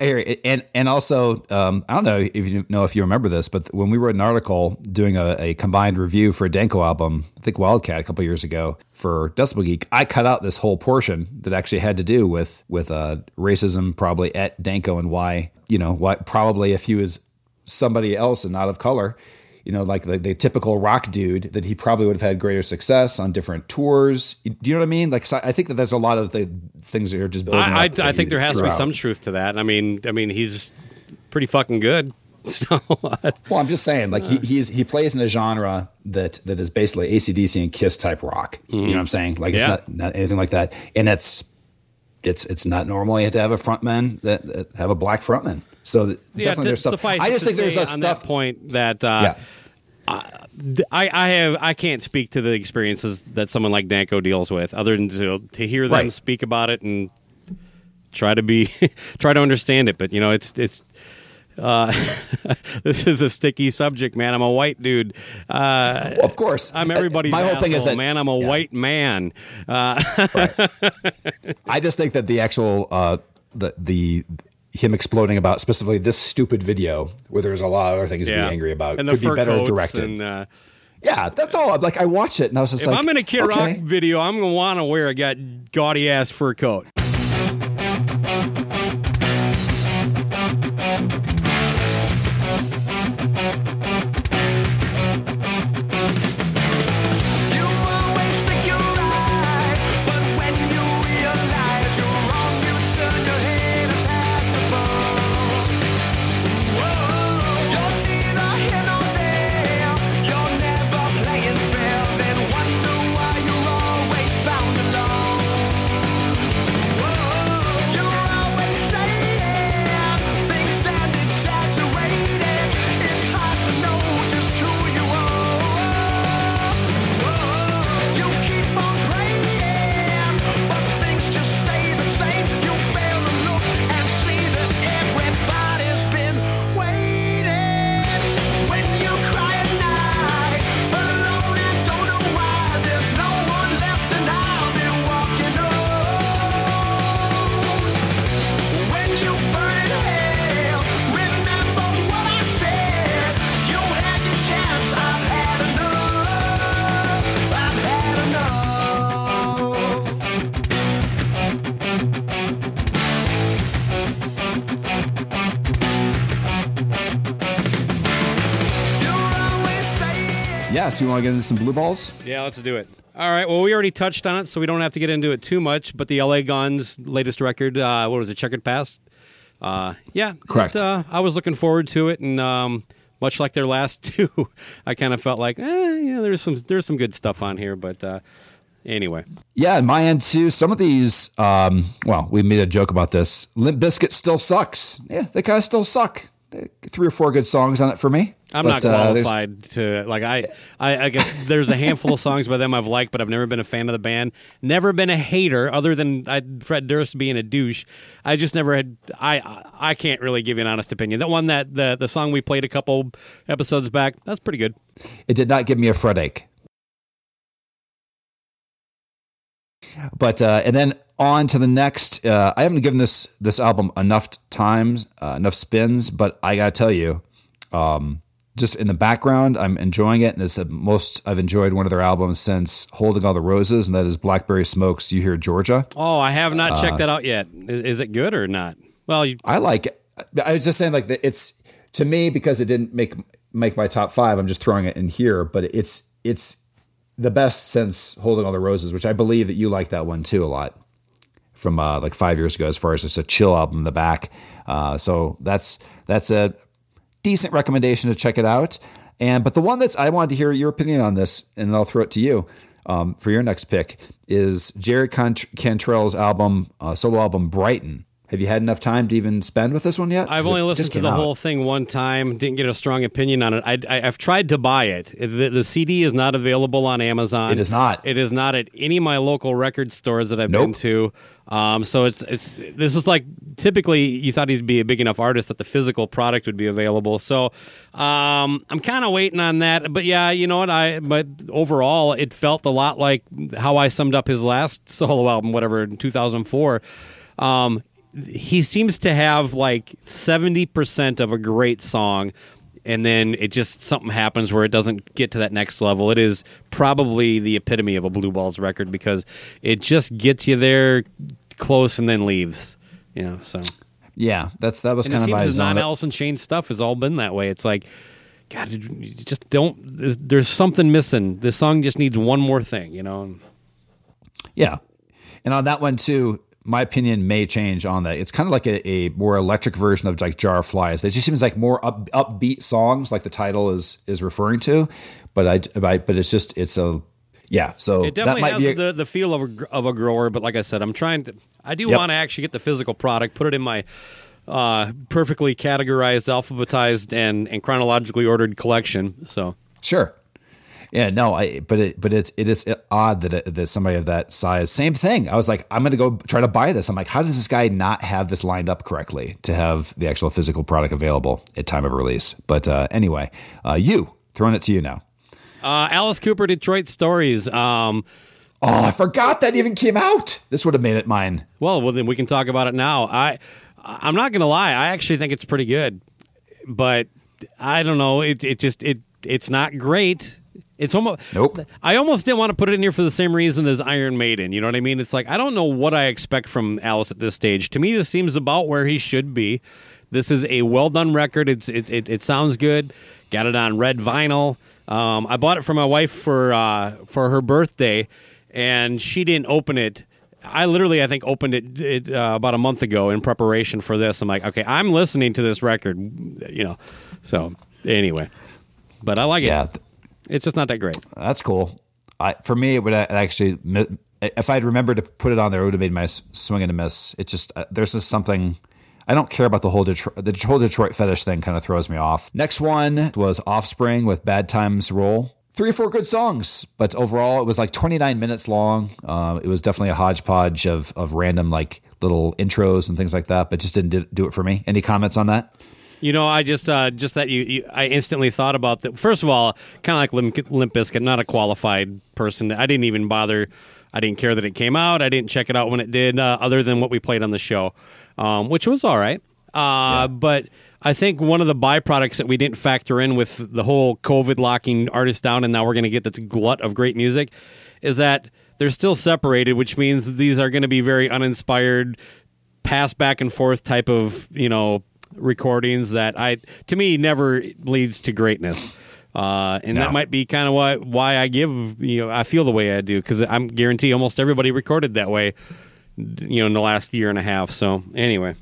and and also um, I don't know if you know if you remember this, but when we wrote an article doing a, a combined review for a Danko album, I think Wildcat a couple of years ago for Decibel Geek, I cut out this whole portion that actually had to do with with uh, racism, probably at Danko, and why you know why probably if he was somebody else and not of color, you know, like the, the typical rock dude, that he probably would have had greater success on different tours. Do you know what I mean? Like, so I think that there's a lot of the things that are just building I, up I, I think there has throughout. to be some truth to that. I mean, I mean, he's pretty fucking good. So, well, I'm just saying, like, he he's, he plays in a genre that that is basically A C D C and Kiss type rock. Mm-hmm. You know what I'm saying? Like, it's yeah. not, not anything like that. And that's it's it's not normal. You have to have a frontman that, that have a black frontman. So yeah, definitely there's stuff. I just think there's a stuff that point that uh, yeah. I, I have I can't speak to the experiences that someone like Danko deals with, other than to, to hear them right. speak about it and try to be try to understand it. But you know, it's it's uh, this is a sticky subject, man. I'm a white dude. Uh, well, of course, I'm everybody's My whole asshole, thing is that, man. I'm a yeah. white man. Uh, right. I just think that the actual uh, the the. him exploding about specifically this stupid video, where there's a lot of other things yeah. to be angry about, and the could fur be better directed. And, uh, yeah, that's all. Like, I watched it and I was just if like, if I'm in a Kid okay. Rock video, I'm gonna want to wear a got gaudy ass fur coat. You want to get into some blue balls? Yeah, let's do it. All right. Well, we already touched on it, so we don't have to get into it too much. But the L A. Guns' latest record, uh, what was it, Checkered Past? Uh, yeah. Correct. It, uh, I was looking forward to it, and um, much like their last two, I kind of felt like, eh, yeah, there's some there's some good stuff on here, but uh, anyway. Yeah, in my end, too, some of these, um, well, we made a joke about this. Limp Bizkit still sucks. Yeah, they kind of still suck. Three or four good songs on it for me. I'm but, not qualified uh, to like I, I I guess there's a handful of songs by them I've liked, but I've never been a fan of the band. Never been a hater, other than I, Fred Durst being a douche. I just never had. I I can't really give you an honest opinion. That one that the the song we played a couple episodes back, that's pretty good. It did not give me a Fred ache. But uh, and then on to the next. Uh, I haven't given this this album enough times, uh, enough spins, but I gotta tell you. Um, Just in the background, I'm enjoying it, and it's the most I've enjoyed one of their albums since "Holding All the Roses," and that is Blackberry Smoke's "You Hear Georgia." Oh, I have not checked uh, that out yet. Is, is it good or not? Well, you- I like it. I was just saying, like it's to me because it didn't make make my top five. I'm just throwing it in here, but it's it's the best since "Holding All the Roses," which I believe that you like that one too a lot from uh, like five years ago. As far as it's a chill album in the back, uh, so that's that's a. Decent recommendation to check it out. And but the one that's I wanted to hear your opinion on this, and I'll throw it to you um, for your next pick, is Jerry Cantrell's album, uh, solo album, Brighton. Have you had enough time to even spend with this one yet? I've only listened to the out. whole thing one time. Didn't get a strong opinion on it. I, I, I've tried to buy it. The, the C D is not available on Amazon. It is not. It is not at any of my local record stores that I've nope. been to. Um, so it's it's this is like typically you thought he'd be a big enough artist that the physical product would be available. So um, I'm kind of waiting on that. But yeah, you know what? I but overall, it felt a lot like how I summed up his last solo album, whatever, in two thousand four. Um, he seems to have like seventy percent of a great song, and then it just something happens where it doesn't get to that next level. It is probably the epitome of a Blue Balls record because it just gets you there close and then leaves. You know, so yeah, that's that was and kind it of seems his non-Alice in Chains stuff has all been that way. It's like, God, you just don't. There's something missing. This song just needs one more thing. You know. Yeah, and on that one too. My opinion may change on that. It's kind of like a, a more electric version of like Jar of Flies. It just seems like more up, upbeat songs, like the title is is referring to. But I, I but it's just it's a yeah. So it definitely that might has be a, the the feel of a, of a grower. But like I said, I'm trying to. I do yep. want to actually get the physical product, put it in my uh, perfectly categorized, alphabetized, and and chronologically ordered collection. So sure. Yeah, no, I but it but it's it is odd that it, that somebody of that size. Same thing. I was like, I'm gonna go try to buy this. I'm like, how does this guy not have this lined up correctly to have the actual physical product available at time of release? But uh, anyway, uh, you throwing it to you now. Uh, Alice Cooper, Detroit Stories. Um, oh, I forgot that even came out. This would have made it mine. Well, well, then we can talk about it now. I I'm not gonna lie. I actually think it's pretty good, but I don't know. It it just it it's not great. It's almost. Nope. I almost didn't want to put it in here for the same reason as Iron Maiden. You know what I mean? It's like I don't know what I expect from Alice at this stage. To me, this seems about where he should be. This is a well done record. It's it it, it sounds good. Got it on red vinyl. Um, I bought it for my wife for uh, for her birthday, and she didn't open it. I literally, I think, opened it, it uh, about a month ago in preparation for this. I'm like, okay, I'm listening to this record, you know. So anyway, but I like it. Yeah. It's just not that great. That's cool. I, for me, it would actually, if I'd remembered to put it on there, it would have made my swing and a miss. It's just, uh, there's just something, I don't care about the whole Detroit, the whole Detroit fetish thing kind of throws me off. Next one was Offspring with Bad Times Roll. Three or four good songs, but overall it was like twenty-nine minutes long. Uh, it was definitely a hodgepodge of of random like little intros and things like that, but just didn't do it for me. Any comments on that? You know, I just uh, just that you, you, I instantly thought about that. First of all, kind of like Limp, Limp Bizkit, not a qualified person. I didn't even bother. I didn't care that it came out. I didn't check it out when it did, uh, other than what we played on the show, um, which was all right. Uh, yeah. But I think one of the byproducts that we didn't factor in with the whole COVID locking artists down, and now we're going to get this glut of great music, is that they're still separated, which means these are going to be very uninspired, pass back and forth type of, you know, recordings that I to me never leads to greatness. Uh, and no. that might be kind of why why I give, you know, I feel the way I do, because I'm guarantee almost everybody recorded that way, you know, in the last year and a half. So anyway.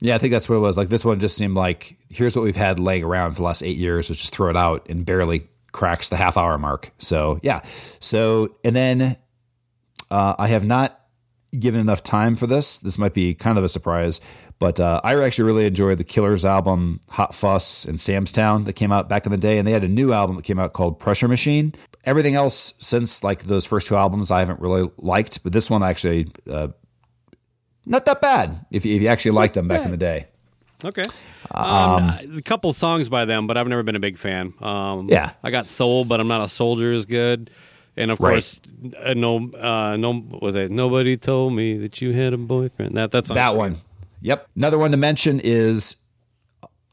Yeah, I think that's what it was. Like, this one just seemed like, here's what we've had laying around for the last eight years. Let's just throw it out, and barely cracks the half hour mark. So yeah. So, and then uh, I have not given enough time for this. This might be kind of a surprise, but uh, I actually really enjoyed the Killers album, Hot Fuss and Sam's Town, that came out back in the day. And they had a new album that came out called Pressure Machine. Everything else since, like, those first two albums, I haven't really liked, but this one actually, uh, not that bad if you, if you actually liked them back in the day. Okay. Um, um, a couple songs by them, but I've never been a big fan. Um, yeah. I got Soul, but I'm Not a Soldier is good. And, of right. course, uh, no, uh, no, what was it? Nobody Told Me That You Had a Boyfriend. That, that's that one. Good. Yep. Another one to mention is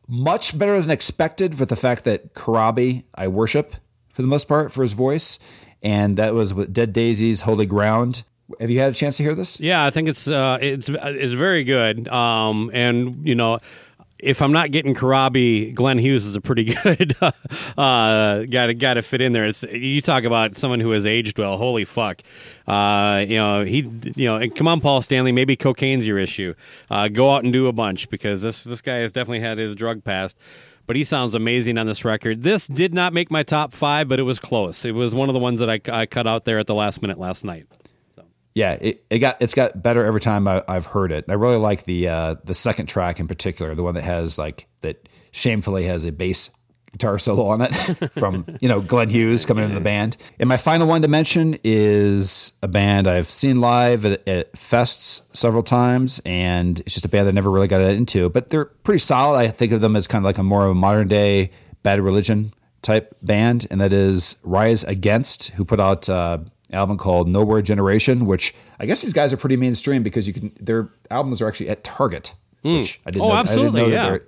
much better than expected for the fact that Karabi, I worship for the most part for his voice. And that was with Dead Daisies, Holy Ground. Have you had a chance to hear this? Yeah, I think it's uh, it's it's very good. Um, and, you know, if I'm not getting Karabi, Glenn Hughes is a pretty good uh, guy to, guy to fit in there. It's, you talk about someone who has aged well. Holy fuck. Uh, you know, he, you know, and come on, Paul Stanley, maybe cocaine's your issue. Uh, go out and do a bunch, because this this guy has definitely had his drug past. But he sounds amazing on this record. This did not make my top five, but it was close. It was one of the ones that I, I cut out there at the last minute last night. Yeah, it, it got it's got better every time I, I've heard it. I really like the uh, the second track in particular, the one that has like that shamefully has a bass guitar solo on it from, you know, Glenn Hughes coming into the band. And my final one to mention is a band I've seen live at, at fests several times, and it's just a band that I never really got into, but they're pretty solid. I think of them as kind of like a more of a modern day Bad Religion type band, and that is Rise Against, who put out Uh, album called Nowhere Generation, which I guess these guys are pretty mainstream because you can, their albums are actually at Target, mm. which I didn't oh, know. absolutely. I didn't know yeah. They're,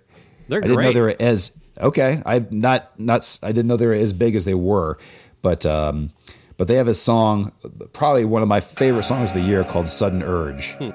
they're I didn't great. know they were as, okay. I've not, not, I didn't know they were as big as they were, but, um, but they have a song, probably one of my favorite songs of the year, called Sudden Urge. Hmm.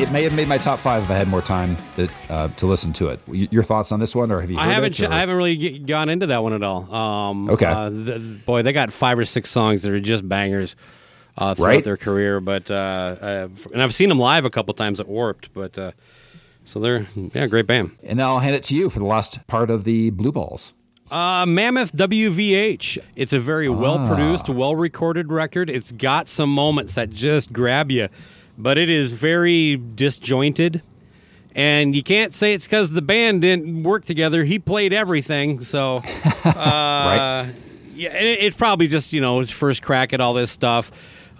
It may have made my top five if I had more time that, uh, to listen to it. Your thoughts on this one, or have you heard I haven't, it? Or? I haven't really get, gone into that one at all. Um, okay. Uh, the, boy, they got five or six songs that are just bangers uh, throughout right? their career. But uh, I've, and I've seen them live a couple times at Warped. But uh, so they're, yeah, great band. And now I'll hand it to you for the last part of the Blue Balls. Uh, Mammoth W V H. It's a very ah. well-produced, well-recorded record. It's got some moments that just grab you. But it is very disjointed, and you can't say it's because the band didn't work together. He played everything, so uh, right? Yeah, it, it's probably just, you know, his first crack at all this stuff.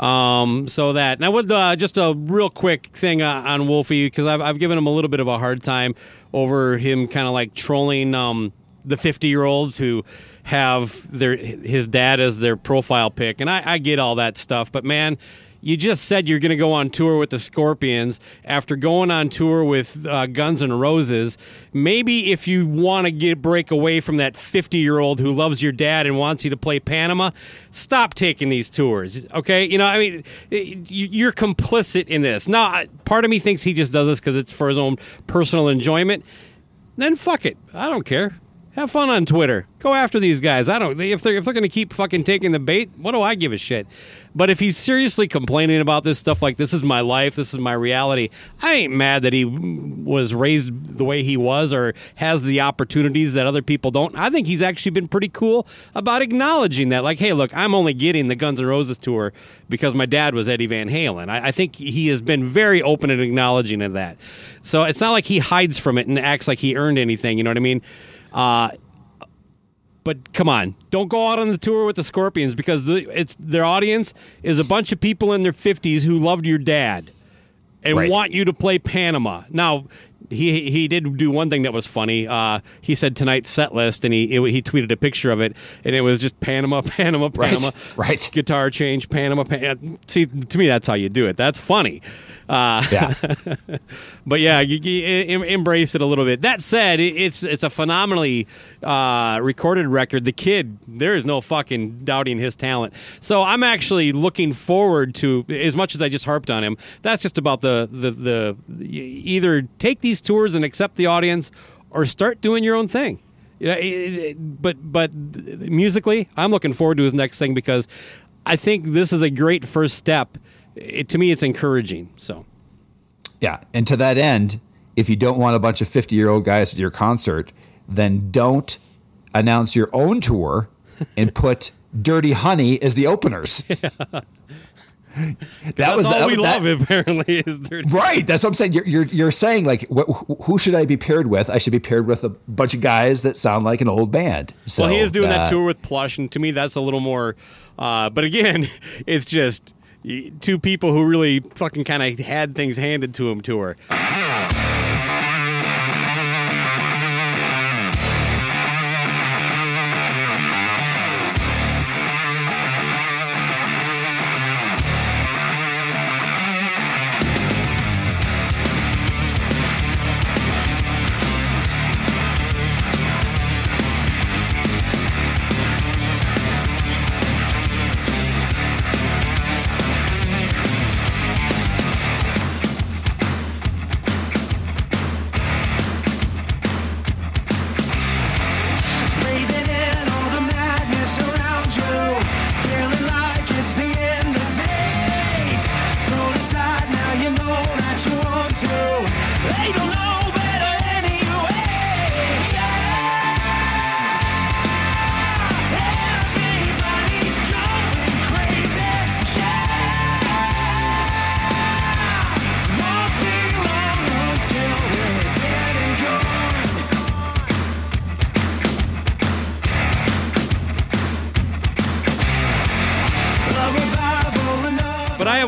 Um, so that now with uh, just a real quick thing uh, on Wolfie, because I've I've given him a little bit of a hard time over him kind of like trolling um, the fifty year olds who have their his dad as their profile pic, and I, I get all that stuff, but man. you just said you're going to go on tour with the Scorpions after going on tour with uh, Guns N' Roses. Maybe if you want to get break away from that fifty-year-old who loves your dad and wants you to play Panama, stop taking these tours, okay? You know, I mean, you're complicit in this. Now, part of me thinks he just does this because it's for his own personal enjoyment. Then fuck it. I don't care. Have fun on Twitter. Go after these guys. I don't. If they're if they're going to keep fucking taking the bait, what do I give a shit? But if he's seriously complaining about this stuff, like this is my life, this is my reality, I ain't mad that he was raised the way he was or has the opportunities that other people don't. I think he's actually been pretty cool about acknowledging that. Like, hey, look, I'm only getting the Guns N' Roses tour because my dad was Eddie Van Halen. I, I think he has been very open and acknowledging of that. So it's not like he hides from it and acts like he earned anything. You know what I mean? Uh, but come on, don't go out on the tour with the Scorpions because the, it's their audience is a bunch of people in their fifties who loved your dad and right. want you to play Panama. Now, he he did do one thing that was funny. Uh, he said tonight's set list, and he it, he tweeted a picture of it, and it was just Panama, Panama, Panama, right? right. Guitar change, Panama, Panama. See, to me, that's how you do it. That's funny. Uh, yeah. But yeah, you, you embrace it a little bit. That said, it's it's a phenomenally uh, recorded record. The kid, there is no fucking doubting his talent. So I'm actually looking forward to, as much as I just harped on him, that's just about the the, the either take these tours and accept the audience or start doing your own thing. Yeah, but but musically, I'm looking forward to his next thing because I think this is a great first step. It, to me, it's encouraging. So, yeah. And to that end, if you don't want a bunch of fifty-year-old guys at your concert, then don't announce your own tour and put Dirty Honey as the openers. Yeah. That that's was all the, we that, love. That, apparently, is Dirty Honey. Right. That's what I'm saying. You're you're, you're saying like, wh- who should I be paired with? I should be paired with a bunch of guys that sound like an old band. So, well, he is doing uh, that tour with Plush, and to me, that's a little more. Uh, but again, it's just. Two people who really fucking kind of had things handed to him to her.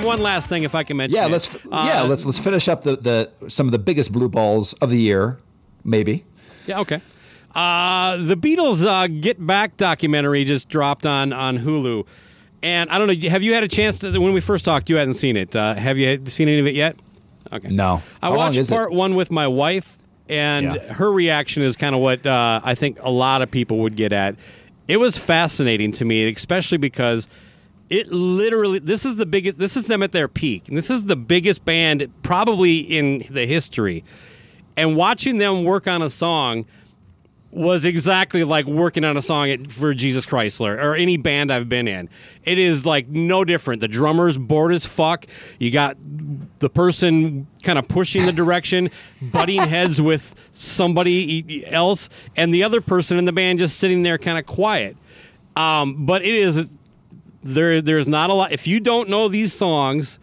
One last thing, if I can mention. Yeah, it. let's uh, yeah let's let's finish up the, the some of the biggest blue balls of the year, maybe. Yeah, okay. Uh, the Beatles uh, Get Back documentary just dropped on on Hulu, and I don't know. Have you had a chance to? When we first talked, you hadn't seen it. Uh, have you seen any of it yet? Okay. No. I How watched part it? one with my wife, and yeah. her reaction is kind of what uh, I think a lot of people would get at. It was fascinating to me, especially because. It literally, this is the biggest, this is them at their peak. And this is the biggest band probably in the history. And watching them work on a song was exactly like working on a song at, for Jesus Chrysler or any band I've been in. It is like no different. The drummer's bored as fuck. You got the person kind of pushing the direction, butting heads with somebody else, and the other person in the band just sitting there kind of quiet. Um, but it is... There, there's not a lot. If you don't know these songs,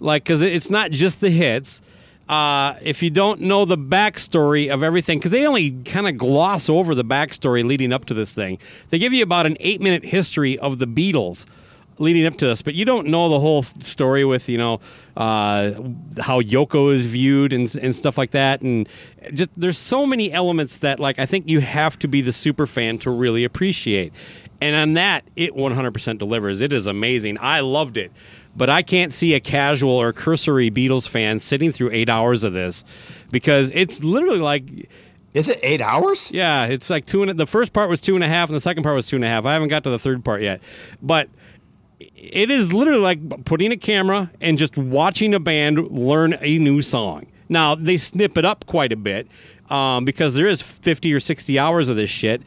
like, because it's not just the hits. Uh, if you don't know the backstory of everything, because they only kind of gloss over the backstory leading up to this thing. They give you about an eight minute history of the Beatles, leading up to this, but you don't know the whole story with, you know, uh, how Yoko is viewed and and stuff like that. And just there's so many elements that, like, I think you have to be the super fan to really appreciate. And on that, it one hundred percent delivers. It is amazing. I loved it. But I can't see a casual or cursory Beatles fan sitting through eight hours of this, because it's literally like... Is it eight hours? Yeah, it's like two and... The first part was two and a half, and the second part was two and a half. I haven't got to the third part yet. But it is literally like putting a camera and just watching a band learn a new song. Now, they snip it up quite a bit, um, because there is fifty or sixty hours of this shit.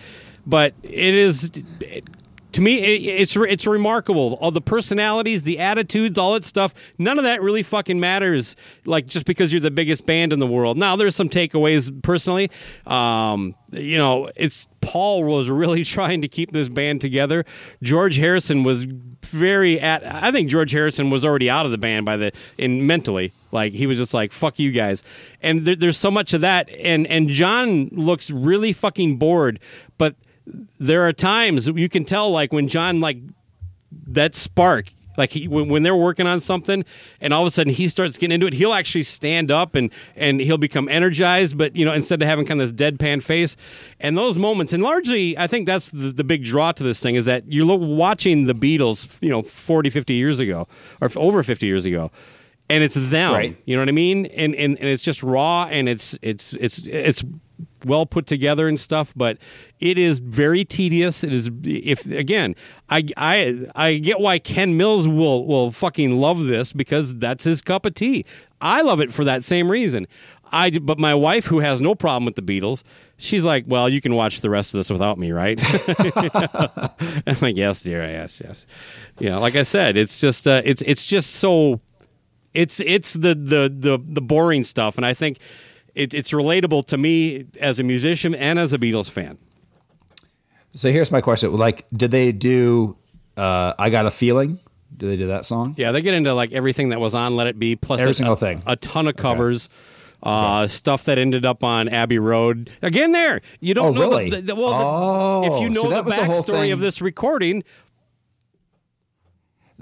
But it is... It, to me, it, it's it's remarkable. All the personalities, the attitudes, all that stuff, none of that really fucking matters, like, just because you're the biggest band in the world. Now, there's some takeaways personally. Um, you know, it's Paul was really trying to keep this band together. George Harrison was very at... I think George Harrison was already out of the band by the... in mentally. Like, he was just like, fuck you guys. And there, there's so much of that. And And John looks really fucking bored, but... There are times you can tell, like, when John, like, that spark, like, he, when, when they're working on something and all of a sudden he starts getting into it, he'll actually stand up and, and he'll become energized, but, you know, instead of having kind of this deadpan face. And those moments, and largely, I think that's the, the big draw to this thing, is that you're watching the Beatles, you know, forty, fifty years ago, or over fifty years ago. And it's them, right. You know what I mean? And, and and it's just raw, and it's it's it's it's well put together and stuff. But it is very tedious. It is if again, I I I get why Ken Mills will will fucking love this, because that's his cup of tea. I love it for that same reason. I but my wife, who has no problem with the Beatles, she's like, well, you can watch the rest of this without me, right? You know? I'm like, yes, dear, yes, yes. Yeah, you know, like I said, it's just uh, it's it's just so. It's it's the, the, the, the boring stuff, and I think it, it's relatable to me as a musician and as a Beatles fan. So here's my question: like, did they do uh, "I Got a Feeling"? Do they do that song? Yeah, they get into like everything that was on "Let It Be," plus every a, single thing, a ton of covers, okay. uh, okay. stuff that ended up on Abbey Road. Again, there you don't oh, know. Really? The, the, well, oh, the, if you know so the backstory of this recording.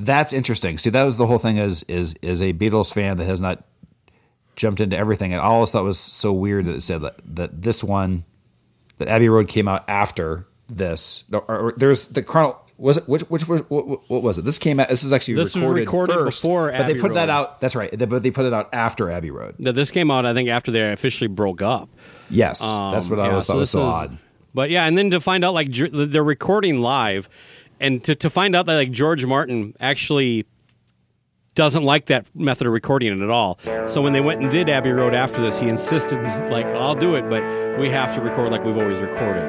That's interesting. See, that was the whole thing is, is, is a Beatles fan that has not jumped into everything. And I always thought it was so weird that it said that, that this one, that Abbey Road came out after this. Or, or there's the chronology. Was it which which was what, what was it? This came out. This is actually this recorded, was recorded first, before Abbey Road. But they put Road. that out. That's right. They, but they put it out after Abbey Road. No, this came out, I think, after they officially broke up. Yes, um, that's what I yeah, always so thought was so is, odd. But yeah, and then to find out, like, they're recording live. And to, to find out that, like, George Martin actually doesn't like that method of recording it at all. So when they went and did Abbey Road after this, he insisted, like, I'll do it, but we have to record like we've always recorded.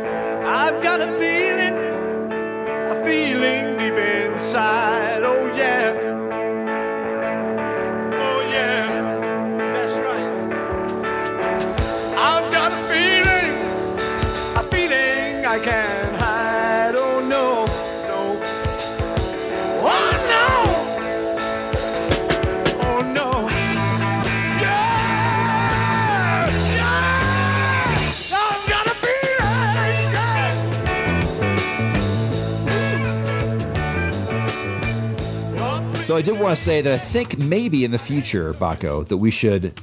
I've got a feeling, a feeling deep inside, oh yeah. Oh yeah, that's right. I've got a feeling, a feeling I can't hide. So I did want to say that I think maybe in the future, Baco, that we should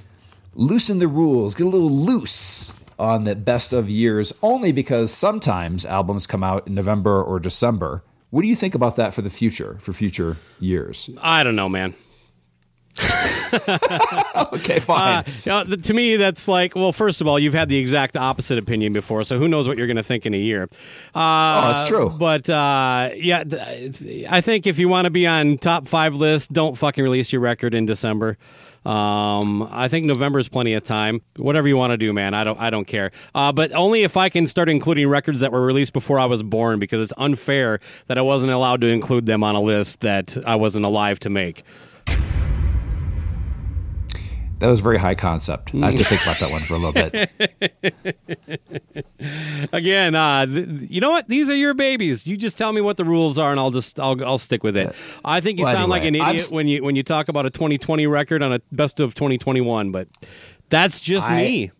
loosen the rules, get a little loose on the best of years, only because sometimes albums come out in November or December. What do you think about that for the future, for future years? I don't know, man. Okay, fine. Uh, you know, to me, that's like, well, first of all, you've had the exact opposite opinion before, so who knows what you're going to think in a year. Uh, oh, that's true. But uh, yeah, I think if you want to be on top five lists, don't fucking release your record in December. Um, I think November is plenty of time. Whatever you want to do, man. I don't. I don't care. Uh, but only if I can start including records that were released before I was born, because it's unfair that I wasn't allowed to include them on a list that I wasn't alive to make. That was very high concept. I have to think about that one for a little bit. Again, uh, th- you know what? These are your babies. You just tell me what the rules are, and I'll just I'll I'll stick with it. I think you well, sound anyway, like an idiot st- when you when you talk about a twenty twenty record on a best of twenty twenty-one, but that's just I, me.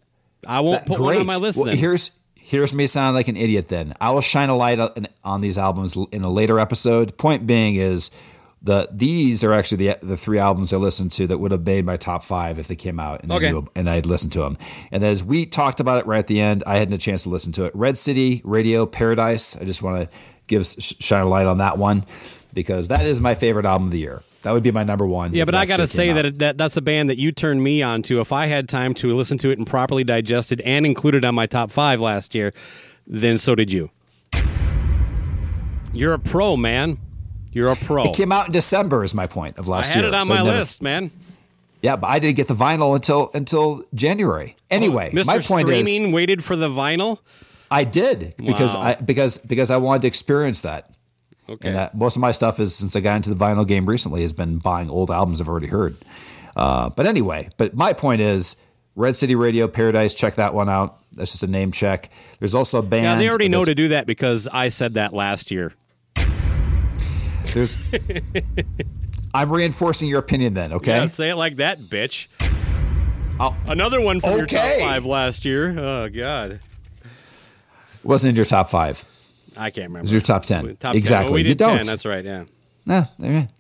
I won't that, put great. one on my list. Well, then. Here's here's me sound like an idiot. Then I will shine a light on, on these albums in a later episode. Point being is, The these are actually the the three albums I listened to that would have made my top five if they came out and okay. I knew, and I had listened to them. And as we talked about it right at the end, I hadn't a chance to listen to it. Red City Radio, Paradise. I just want to give shine a light on that one because that is my favorite album of the year. That would be my number one. Yeah, but I got to say that, it, that that's a band that you turned me on to. If I had time to listen to it and properly digest it and include it on my top five last year, then so did you. You're a pro, man. You're a pro. It came out in December is my point of last year. I had year, it on so my never, list, man. Yeah, but I didn't get the vinyl until until January. Anyway, oh, Mister my point Streaming is... Mister Streaming waited for the vinyl? I did, because wow. I because because I wanted to experience that. Okay. And that, most of my stuff is, since I got into the vinyl game recently, has been buying old albums I've already heard. Uh, but anyway, but my point is... Red City Radio, Paradise, check that one out. That's just a name check. There's also a band. Yeah, they already know to do that because I said that last year. There's. I'm reinforcing your opinion then, okay? Yeah, say it like that, bitch. I'll, Another one from okay. your top five last year. Oh, God. It wasn't in your top five. I can't remember. It was your top ten. Top exactly. ten. Oh, we did you don't. ten, that's right, yeah. Nah,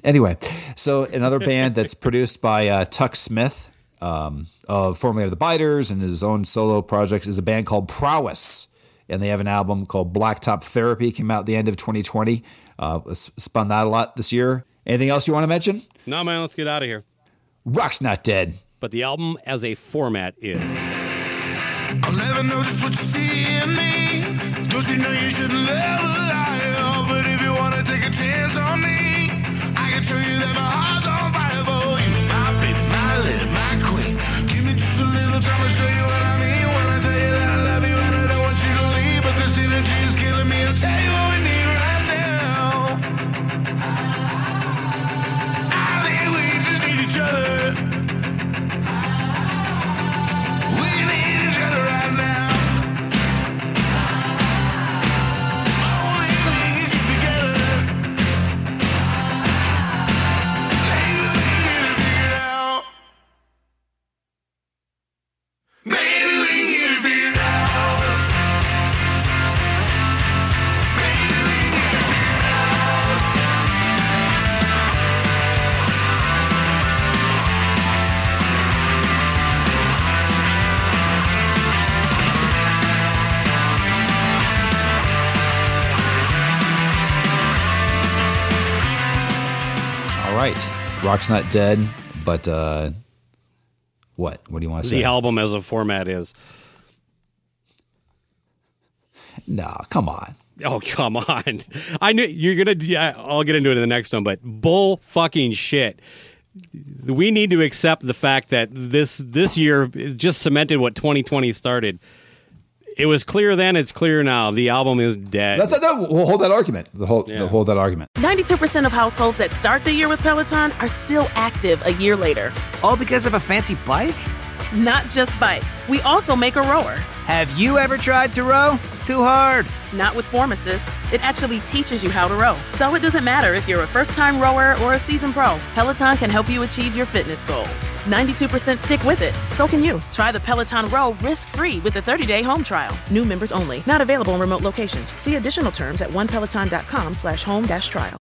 anyway, so another band that's produced by uh, Tuck Smith. Um, of formerly of the Biters and his own solo project is a band called Prowess, and they have an album called Blacktop Therapy. Came out at the end of twenty twenty. Uh, spun that a lot this year. Anything else you want to mention? No, man. Let's get out of here. Rock's not dead, but the album as a format is. I'll never know just what you see in me. Don't you know you shouldn't live a liar? But if you want to take a chance on me, I can show you that my heart's on fire, boy. You might be my little. I'ma show you what I mean when I tell you that I love you and I don't want you to leave. But this energy is killing me. I'll tell you what we need right now. I think we just need each other. We need each other right now. If only we could get together. Maybe we need to figure it out. Maybe we can get it figured out. Maybe we can get it figured out. All right. Rock's not dead, but... uh What? What do you want to say? The album as a format is. Nah, come on. Oh, come on. I knew you're going to. I'll get into it in the next one, but bull fucking shit. We need to accept the fact that this this year just cemented what twenty twenty started. It was clear then, it's clear now. The album is dead. That's, that, we'll hold that argument. The whole, yeah. the hold that argument. ninety-two percent of households that start the year with Peloton are still active a year later. All because of a fancy bike? Not just bikes. We also make a rower. Have you ever tried to row? Too hard. Not with Form Assist. It actually teaches you how to row. So it doesn't matter if you're a first-time rower or a seasoned pro. Peloton can help you achieve your fitness goals. ninety-two percent stick with it. So can you. Try the Peloton Row risk-free with a thirty-day home trial. New members only. Not available in remote locations. See additional terms at one peloton dot com slash home dash trial.